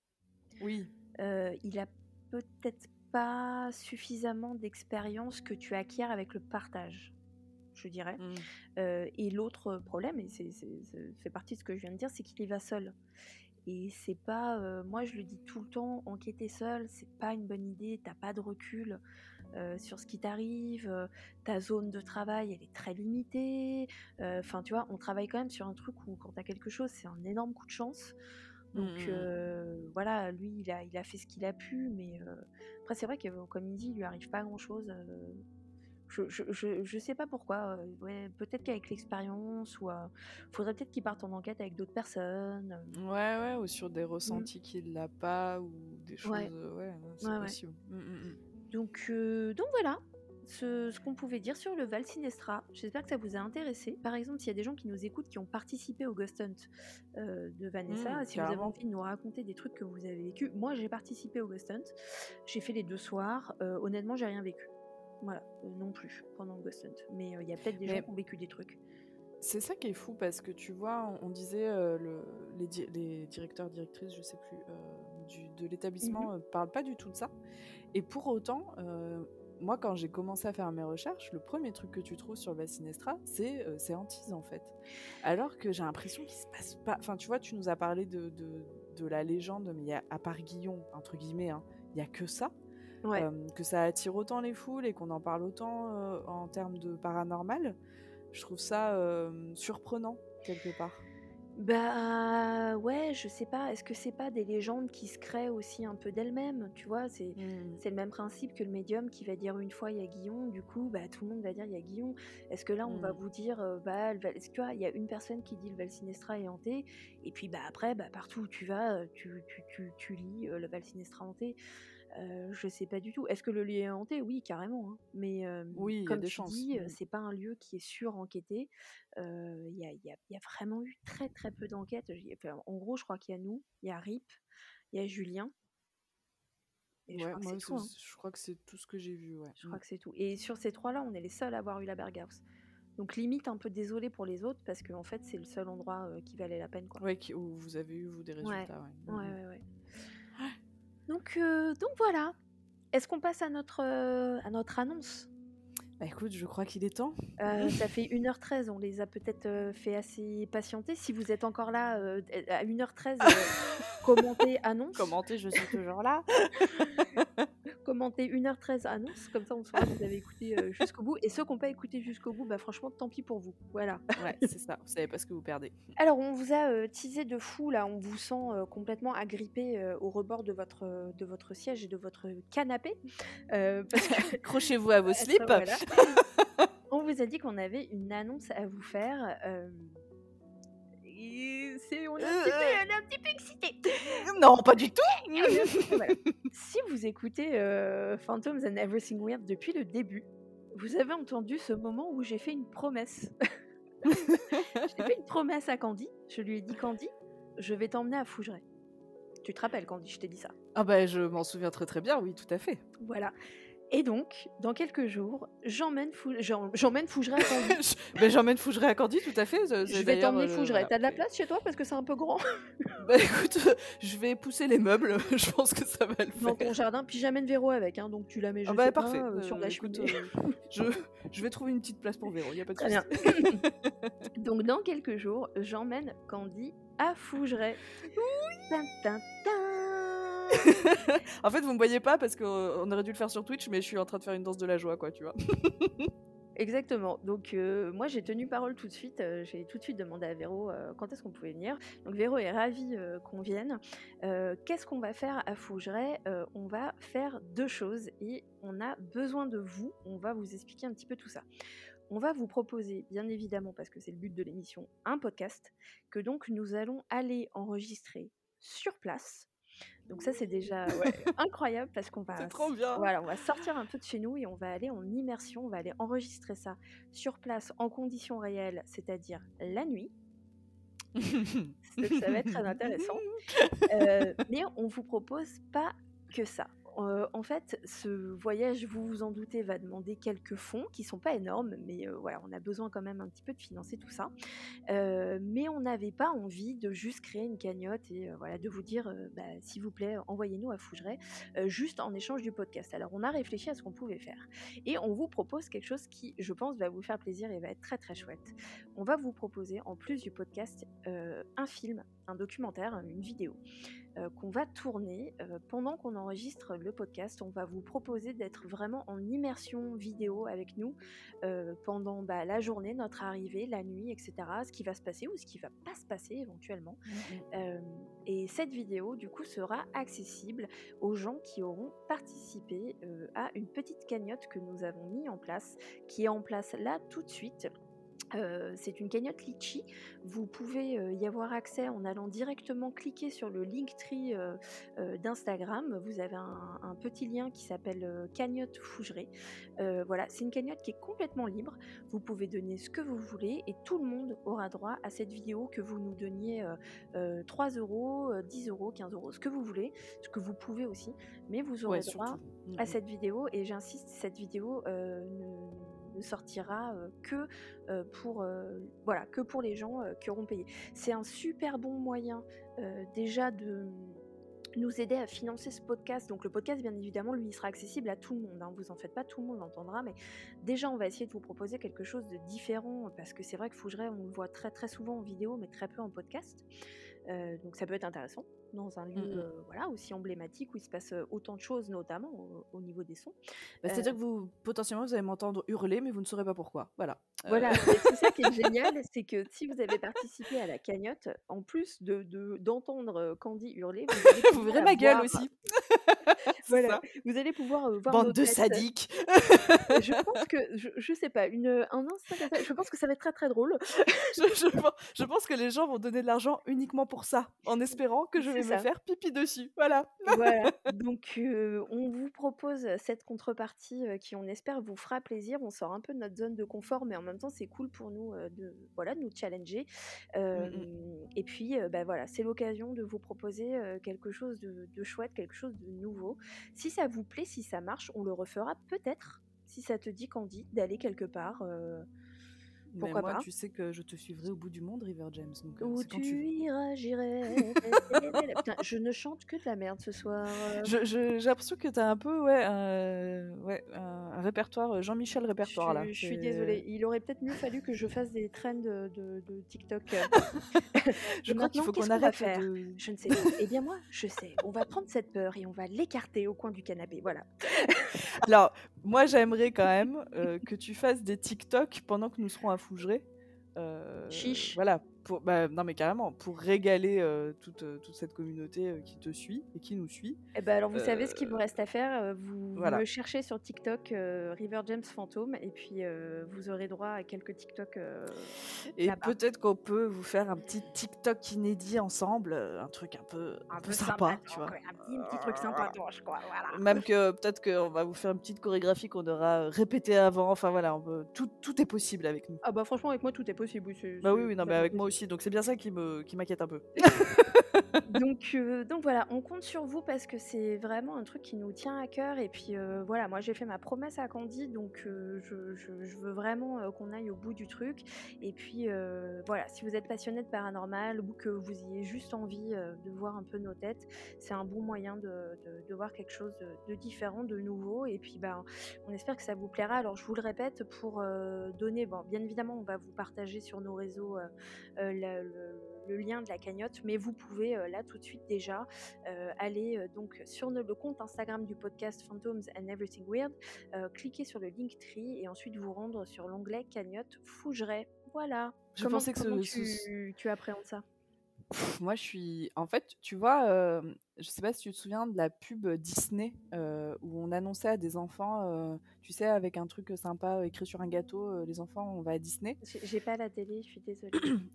Oui. Euh, il a peut-être pas suffisamment d'expérience que tu acquiers avec le partage. je dirais. Mm. Euh, et l'autre problème, et c'est, c'est, c'est fait partie de ce que je viens de dire, c'est qu'il y va seul. Et c'est pas, euh, moi je le dis tout le temps, enquêter seul, c'est pas une bonne idée, t'as pas de recul euh, sur ce qui t'arrive, euh, ta zone de travail elle est très limitée, enfin euh, tu vois, on travaille quand même sur un truc où quand t'as quelque chose c'est un énorme coup de chance, donc mmh. euh, voilà, lui il a, il a fait ce qu'il a pu, mais euh, après c'est vrai que comme il dit, il lui arrive pas grand chose, euh, Je, je, je, je sais pas pourquoi, euh, ouais, peut-être qu'avec l'expérience, ou euh, faudrait peut-être qu'il parte en enquête avec d'autres personnes. Euh. Ouais, ouais, ou sur des ressentis mmh. qu'il n'a pas, ou des choses, ouais, euh, ouais c'est ouais, possible. Ouais. Mmh, mmh. Donc, euh, donc voilà, ce, ce qu'on pouvait dire sur le Val Sinestra, j'espère que ça vous a intéressé. Par exemple, s'il y a des gens qui nous écoutent, qui ont participé au Ghost Hunt euh, de Vanessa, mmh, si carrément. Vous avez envie de nous raconter des trucs que vous avez vécu, moi j'ai participé au Ghost Hunt, j'ai fait les deux soirs, euh, honnêtement j'ai rien vécu. Voilà, euh, non plus, pendant le Ghost Hunt. Mais il euh, y a peut-être des mais gens qui ont vécu des trucs. C'est ça qui est fou, parce que tu vois, on, on disait, euh, le, les, di- les directeurs, directrices, je sais plus, euh, du, de l'établissement, mm-hmm. euh, parlent pas du tout de ça. Et pour autant, euh, moi, quand j'ai commencé à faire mes recherches, le premier truc que tu trouves sur Val Sinestra, c'est, euh, c'est Antise, en fait. Alors que j'ai l'impression qu'il se passe pas... Enfin, tu vois, tu nous as parlé de, de, de la légende, mais y a, à part Guillon, entre guillemets, il hein, y a que ça. Ouais. Euh, que ça attire autant les foules et qu'on en parle autant euh, en termes de paranormal, je trouve ça euh, surprenant quelque part. Bah ouais, je sais pas, est-ce que c'est pas des légendes qui se créent aussi un peu d'elles-mêmes, tu vois, c'est, mmh. c'est le même principe que le médium qui va dire une fois il y a Guillon, du coup bah, tout le monde va dire il y a Guillon, est-ce que là on mmh. va vous dire, euh, bah, le Val... est-ce que il y a une personne qui dit le Val Sinestra est hanté, et puis bah après, bah, partout où tu vas, tu, tu, tu, tu lis euh, le Val Sinestra hanté, euh, je sais pas du tout, est-ce que le lieu est hanté? Oui, carrément, hein. mais euh, oui, comme tu chances. dis, mmh. c'est pas un lieu qui est sur-enquêté, il euh, y, a, y, a, y a vraiment eu très très peu d'enquêtes. Enfin, en gros, je crois qu'il y a nous, il y a Rip, il y a Julien. Et ouais, je crois que moi, c'est tout, hein. Je crois que c'est tout ce que j'ai vu. Ouais. Je mmh. crois que c'est tout. Et sur ces trois-là, on est les seuls à avoir eu la Berghaus. Donc limite un peu désolé pour les autres, parce que en fait, c'est le seul endroit euh, qui valait la peine, quoi. Ouais, qui, où vous avez eu vous des résultats. Ouais, ouais, ouais. ouais, ouais. Donc, euh, donc voilà. Est-ce qu'on passe à notre euh, à notre annonce? Bah écoute, je crois qu'il est temps. Euh, ça fait une heure treize, on les a peut-être euh, fait assez patienter. Si vous êtes encore là, euh, à une heure treize, euh, commentez annonce. Commentez, je suis toujours là. Commentez une heure treize annonce, comme ça on saura que vous avez écouté euh, jusqu'au bout. Et ceux qui n'ont pas écouté jusqu'au bout, bah franchement, tant pis pour vous. Voilà. Ouais, c'est ça, vous savez pas ce que vous perdez. Alors, on vous a euh, teasé de fou, là, on vous sent euh, complètement agrippé euh, au rebord de votre, euh, de votre siège et de votre canapé. Euh, parce que... Accrochez-vous à vos slips. Voilà. On vous a dit qu'on avait une annonce à vous faire. Euh... Et c'est... On, est un petit peu, on est un petit peu excités. Non, pas du tout. Voilà. Si vous écoutez euh, Phantoms and Everything Weird depuis le début, vous avez entendu ce moment où j'ai fait une promesse. J'ai fait une promesse à Candy. Je lui ai dit, Candy, je vais t'emmener à Fougeret. Tu te rappelles, Candy, je t'ai dit ça. Ah ben, bah, je m'en souviens très très bien, oui, tout à fait. Voilà. Et donc, dans quelques jours, j'emmène, Fou... J'en... j'emmène Fougeret à Candy. ben, j'emmène Fougeret à Candy, tout à fait. C'est, c'est je vais t'emmener Fougeret. Euh, T'as de la place chez toi parce que c'est un peu grand. Bah écoute, je vais pousser les meubles. Je pense que ça va le faire. Dans ton jardin, puis j'amène Véro avec, hein, donc tu la mets. Je ah bah sais parfait. Pas, euh, sur euh, la cheminée. Euh, je... je vais trouver une petite place pour Véro. Il y a pas de souci. Donc dans quelques jours, j'emmène Candy à Fougeret. Oui. Tintin. En fait, vous me voyez pas parce qu'on aurait dû le faire sur Twitch, mais je suis en train de faire une danse de la joie, quoi, tu vois. Exactement. Donc, euh, moi, j'ai tenu parole tout de suite. Euh, j'ai tout de suite demandé à Véro euh, quand est-ce qu'on pouvait venir. Donc, Véro est ravie euh, qu'on vienne. Euh, qu'est-ce qu'on va faire à Fougeret ? euh, On va faire deux choses et on a besoin de vous. On va vous expliquer un petit peu tout ça. On va vous proposer, bien évidemment, parce que c'est le but de l'émission, un podcast que donc nous allons aller enregistrer sur place. Donc ça c'est déjà ouais, incroyable parce qu'on va, c'est trop bien. Voilà, on va sortir un peu de chez nous et on va aller en immersion, on va aller enregistrer ça sur place en conditions réelles, c'est-à-dire la nuit. Donc ça va être très intéressant. Euh, mais on vous propose pas que ça. Euh, en fait, ce voyage, vous vous en doutez, va demander quelques fonds qui ne sont pas énormes, mais euh, voilà, on a besoin quand même un petit peu de financer tout ça. Euh, mais on n'avait pas envie de juste créer une cagnotte et euh, voilà, de vous dire, euh, bah, s'il vous plaît, envoyez-nous à Fougeret, euh, juste en échange du podcast. Alors, on a réfléchi à ce qu'on pouvait faire et on vous propose quelque chose qui, je pense, va vous faire plaisir et va être très très chouette. On va vous proposer, en plus du podcast, euh, un film, un documentaire, une vidéo euh, qu'on va tourner euh, pendant qu'on enregistre le podcast. On va vous proposer d'être vraiment en immersion vidéo avec nous euh, pendant bah, la journée, notre arrivée, la nuit, et cetera, ce qui va se passer ou ce qui ne va pas se passer éventuellement. Mmh. Euh, et cette vidéo, du coup, sera accessible aux gens qui auront participé euh, à une petite cagnotte que nous avons mis en place, qui est en place là tout de suite. Euh, c'est une cagnotte Litchi. Vous pouvez euh, y avoir accès en allant directement cliquer sur le Linktree euh, euh, d'Instagram. Vous avez un, un petit lien qui s'appelle euh, Cagnotte Fougeret. Euh, voilà, c'est une cagnotte qui est complètement libre. Vous pouvez donner ce que vous voulez et tout le monde aura droit à cette vidéo, que vous nous donniez euh, euh, trois euros, dix euros, quinze euros, ce que vous voulez, ce que vous pouvez aussi. Mais vous aurez ouais, droit surtout. à mmh. cette vidéo et j'insiste, cette vidéo euh, ne sortira euh, que, euh, pour, euh, voilà, que pour les gens euh, qui auront payé. C'est un super bon moyen euh, déjà de nous aider à financer ce podcast. Donc le podcast, bien évidemment, lui, il sera accessible à tout le monde, hein. Vous en faites pas, tout le monde l'entendra, mais déjà on va essayer de vous proposer quelque chose de différent, parce que c'est vrai que Fougeret, on le voit très très souvent en vidéo mais très peu en podcast. Euh, donc ça peut être intéressant dans un lieu mmh. euh, voilà, aussi emblématique où il se passe autant de choses, notamment au, au niveau des sons. Bah, c'est-à-dire euh... que vous, potentiellement, vous allez m'entendre hurler, mais vous ne saurez pas pourquoi. Voilà. Euh... Voilà, c'est ça qui est génial, c'est que si vous avez participé à la cagnotte, en plus de, de, d'entendre Candy hurler, vous verrez ma gueule voir... aussi. Voilà, vous allez pouvoir euh, voir bande de têtes. Sadiques. Je pense que, je, je sais pas, une, un instant, je pense que ça va être très très drôle. je, je, pense, je pense que les gens vont donner de l'argent uniquement pour ça, en espérant que je vais me faire pipi dessus. Voilà. Voilà. Donc, euh, on vous propose cette contrepartie euh, qui, on espère, vous fera plaisir. On sort un peu de notre zone de confort, mais en même temps, c'est cool pour nous euh, de, voilà, de nous challenger. Euh, mm-hmm. Et puis, euh, bah, voilà, c'est l'occasion de vous proposer euh, quelque chose de, de chouette, quelque chose de nouveau. Si ça vous plaît, si ça marche, on le refera peut-être, si ça te dit, Candy, d'aller quelque part. Euh, Pourquoi moi, pas. Tu sais que je te suivrai au bout du monde, River James. Donc, où tu, tu iras, j'irai. Putain, je ne chante que de la merde ce soir. Je, je, j'ai l'impression que t'as un peu ouais, euh, ouais, un répertoire, Jean-Michel répertoire je, là. Je suis désolée. Il aurait peut-être mieux fallu que je fasse des trends de, de, de TikTok. je crois qu'il faut qu'on arrête. Qu'on faire de... Je ne sais pas. Eh bien moi, je sais. On va prendre cette peur et on va l'écarter au coin du canapé. Voilà. Alors, moi, j'aimerais quand même euh, que tu fasses des TikTok pendant que nous serons à Fougeret. Euh, Chiche. Voilà. Pour, bah, non, mais carrément, pour régaler euh, toute, toute cette communauté euh, qui te suit et qui nous suit. Eh bah, alors, vous euh, savez ce qu'il vous reste à faire. Vous, voilà. vous me cherchez sur TikTok euh, River James Fantôme et puis euh, vous aurez droit à quelques TikTok. Euh, et là-bas. Peut-être qu'on peut vous faire un petit TikTok inédit ensemble, un truc un peu, un un peu sympa, sympa, tu vois. Un petit, un petit truc sympa, je crois. Voilà. Même que peut-être qu'on va vous faire une petite chorégraphie qu'on aura répétée avant. Enfin, voilà, on peut, tout, tout est possible avec nous. Ah, bah, franchement, avec moi, tout est possible. C'est, bah, c'est, oui, oui, non, mais avec moi aussi, donc c'est bien ça qui, me, qui m'inquiète un peu. donc, euh, donc voilà, on compte sur vous parce que c'est vraiment un truc qui nous tient à cœur et puis euh, voilà, moi j'ai fait ma promesse à Candy, donc euh, je, je, je veux vraiment euh, qu'on aille au bout du truc et puis euh, voilà, si vous êtes passionné de paranormal ou que vous ayez juste envie euh, de voir un peu nos têtes, c'est un bon moyen de, de, de voir quelque chose de, de différent, de nouveau et puis bah, on espère que ça vous plaira. Alors je vous le répète, pour euh, donner, bon, bien évidemment on va vous partager sur nos réseaux euh, Euh, le, le, le lien de la cagnotte, mais vous pouvez euh, là tout de suite déjà euh, aller euh, donc sur le compte Instagram du podcast Phantoms and Everything Weird, euh, cliquer sur le Linktree et ensuite vous rendre sur l'onglet cagnotte Fougeret. Voilà. Je comment pensais que comment ce, tu, ce... tu appréhendes ça? Pff, moi je suis... En fait, tu vois, euh, je sais pas si tu te souviens de la pub Disney euh, où on annonçait à des enfants, euh, tu sais, avec un truc sympa écrit sur un gâteau, euh, les enfants, on va à Disney. J'ai, j'ai pas la télé, je suis désolée.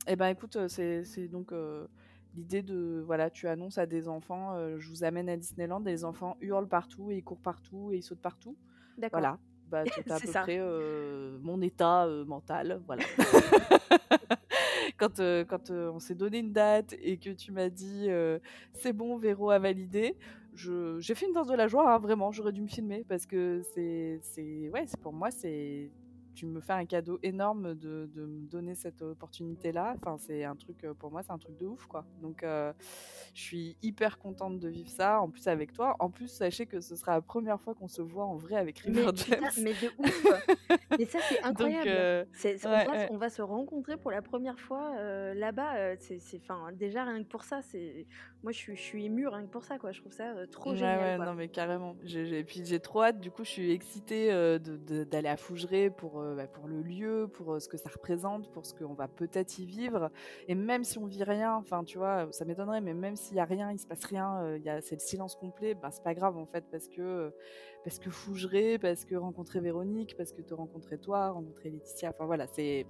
Eh ben écoute, c'est, c'est donc euh, l'idée de... Voilà, tu annonces à des enfants, euh, je vous amène à Disneyland et les enfants hurlent partout et ils courent partout et ils sautent partout. D'accord. Voilà. Bah, c'est à peu ça. près euh, mon état euh, mental, voilà. Quand, euh, quand euh, on s'est donné une date et que tu m'as dit euh, c'est bon, Véro a validé, je, j'ai fait une danse de la joie, hein, vraiment, j'aurais dû me filmer, parce que c'est, c'est, ouais, c'est pour moi, c'est, tu me fais un cadeau énorme de, de me donner cette opportunité-là. Enfin, c'est un truc, pour moi, c'est un truc de ouf, quoi. Donc, euh, je suis hyper contente de vivre ça, en plus avec toi. En plus, sachez que ce sera la première fois qu'on se voit en vrai avec River mais, James. Putain, mais de ouf. Mais ça, c'est incroyable. Donc, euh, c'est, c'est, ouais, on, va, ouais. on va se rencontrer pour la première fois euh, là-bas. Euh, c'est, c'est, enfin, déjà, rien que pour ça, c'est... moi, je suis, je suis émue rien que pour ça, quoi. Je trouve ça euh, trop ouais, génial. Ouais, quoi. Non, mais carrément. J'ai, j'ai... Et puis, j'ai trop hâte. Du coup, je suis excitée euh, de, de, d'aller à Fougeret pour... pour le lieu, pour ce que ça représente, pour ce qu'on va peut-être y vivre. Et même si on vit rien, enfin tu vois, ça m'étonnerait, mais même s'il y a rien, il se passe rien, il y a, c'est le silence complet, ben c'est pas grave en fait, parce que parce que Fougeret, parce que rencontrer Véronique, parce que te rencontrer toi, rencontrer Laetitia, enfin voilà, c'est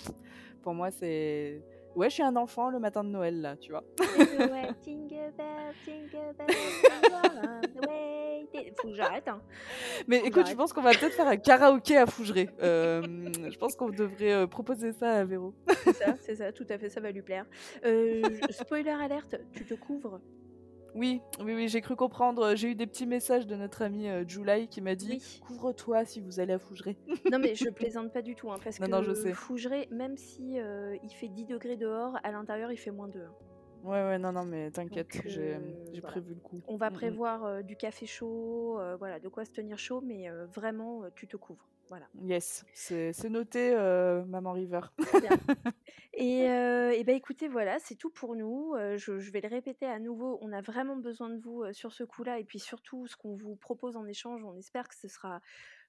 pour moi c'est ouais, je suis un enfant le matin de Noël là, tu vois. Ouais, jingle bell, jingle bell, jingle bell. Faut que j'arrête. Hein. Mais Faut écoute, je pense qu'on va peut-être faire un karaoké à Fougeret. Euh, je pense qu'on devrait euh, proposer ça à Véro. C'est ça, c'est ça, tout à fait, ça va lui plaire. Euh, spoiler alerte, tu te couvres. Oui, oui, oui, j'ai cru comprendre. J'ai eu des petits messages de notre amie euh, Julie qui m'a dit oui. Couvre-toi si vous allez à Fougeret. Non, mais je plaisante pas du tout. Hein, parce non, que non, je sais. Fougeret, même si euh, il fait dix degrés dehors, à l'intérieur, il fait moins deux. Hein. Ouais, ouais, non, non, mais t'inquiète, Donc, euh, j'ai, j'ai voilà. prévu le coup. On va prévoir euh, du café chaud, euh, voilà, de quoi se tenir chaud, mais euh, vraiment, euh, tu te couvres, voilà. Yes, c'est, c'est noté, euh, Maman River. Très bien. Et, euh, et ben écoutez, voilà, c'est tout pour nous. Euh, je, je vais le répéter à nouveau, on a vraiment besoin de vous euh, sur ce coup-là, et puis surtout, ce qu'on vous propose en échange, on espère que ce sera...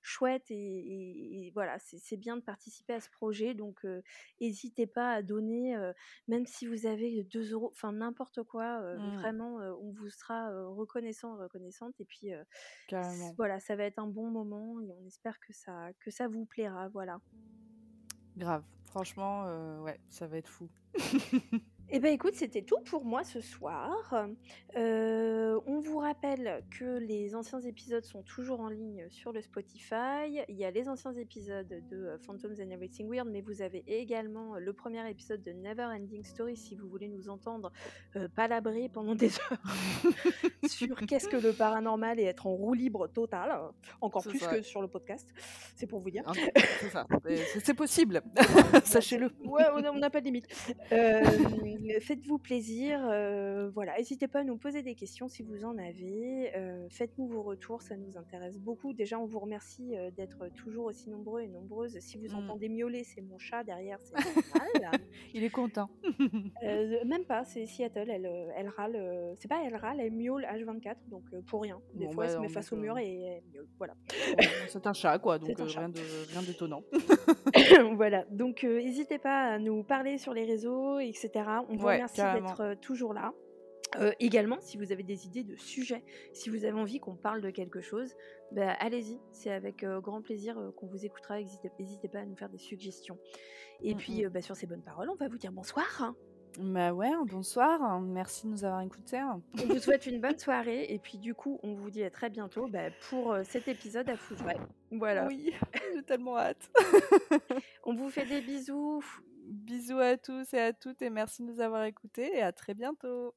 chouette et, et, et voilà, c'est, c'est bien de participer à ce projet, donc euh, n'hésitez pas à donner, euh, même si vous avez deux euros, enfin n'importe quoi, euh, mmh. vraiment euh, on vous sera euh, reconnaissant, reconnaissante, et puis euh, c- voilà, ça va être un bon moment et on espère que ça, que ça vous plaira, voilà. Grave, franchement, euh, ouais, ça va être fou. Eh bien écoute, c'était tout pour moi ce soir. Euh, on vous rappelle que les anciens épisodes sont toujours en ligne sur le Spotify. Il y a les anciens épisodes de Phantoms and Everything Weird, mais vous avez également le premier épisode de Never Ending Stories si vous voulez nous entendre euh, palabrer pendant des heures sur qu'est-ce que le paranormal et être en roue libre totale, encore c'est plus ça. Que sur le podcast, c'est pour vous dire. C'est ça, c'est, c'est possible, sachez-le. Ouais, on n'a pas de limite. Euh, Faites-vous plaisir, euh, voilà. N'hésitez pas à nous poser des questions si vous en avez. Euh, faites-nous vos retours, ça nous intéresse beaucoup. Déjà, on vous remercie euh, d'être toujours aussi nombreux et nombreuses. Si vous mmh. entendez miauler, c'est mon chat derrière, c'est normal. Il est content. Euh, même pas, c'est Seattle, elle, elle râle. Euh, c'est pas elle râle, elle miaule H vingt-quatre, donc euh, pour rien. Des bon, fois, bah, elle se met face au mur et elle miaule. Voilà. C'est un chat, quoi, donc euh, chat. Rien, de, rien d'étonnant. Voilà, donc euh, n'hésitez pas à nous parler sur les réseaux, et cetera. On vous ouais, remercie carrément. D'être euh, toujours là. Euh, également, si vous avez des idées de sujets, si vous avez envie qu'on parle de quelque chose, bah, allez-y, c'est avec euh, grand plaisir euh, qu'on vous écoutera. N'hésitez, n'hésitez pas à nous faire des suggestions. Et mm-hmm. puis, euh, bah, sur ces bonnes paroles, on va vous dire bonsoir. Bah ouais, bonsoir, merci de nous avoir écoutés. On vous souhaite une bonne soirée et puis du coup, on vous dit à très bientôt bah, pour euh, cet épisode à Fougeret. Voilà. Oui, j'ai tellement hâte. On vous fait des bisous. Bisous à tous et à toutes et merci de nous avoir écoutés et à très bientôt.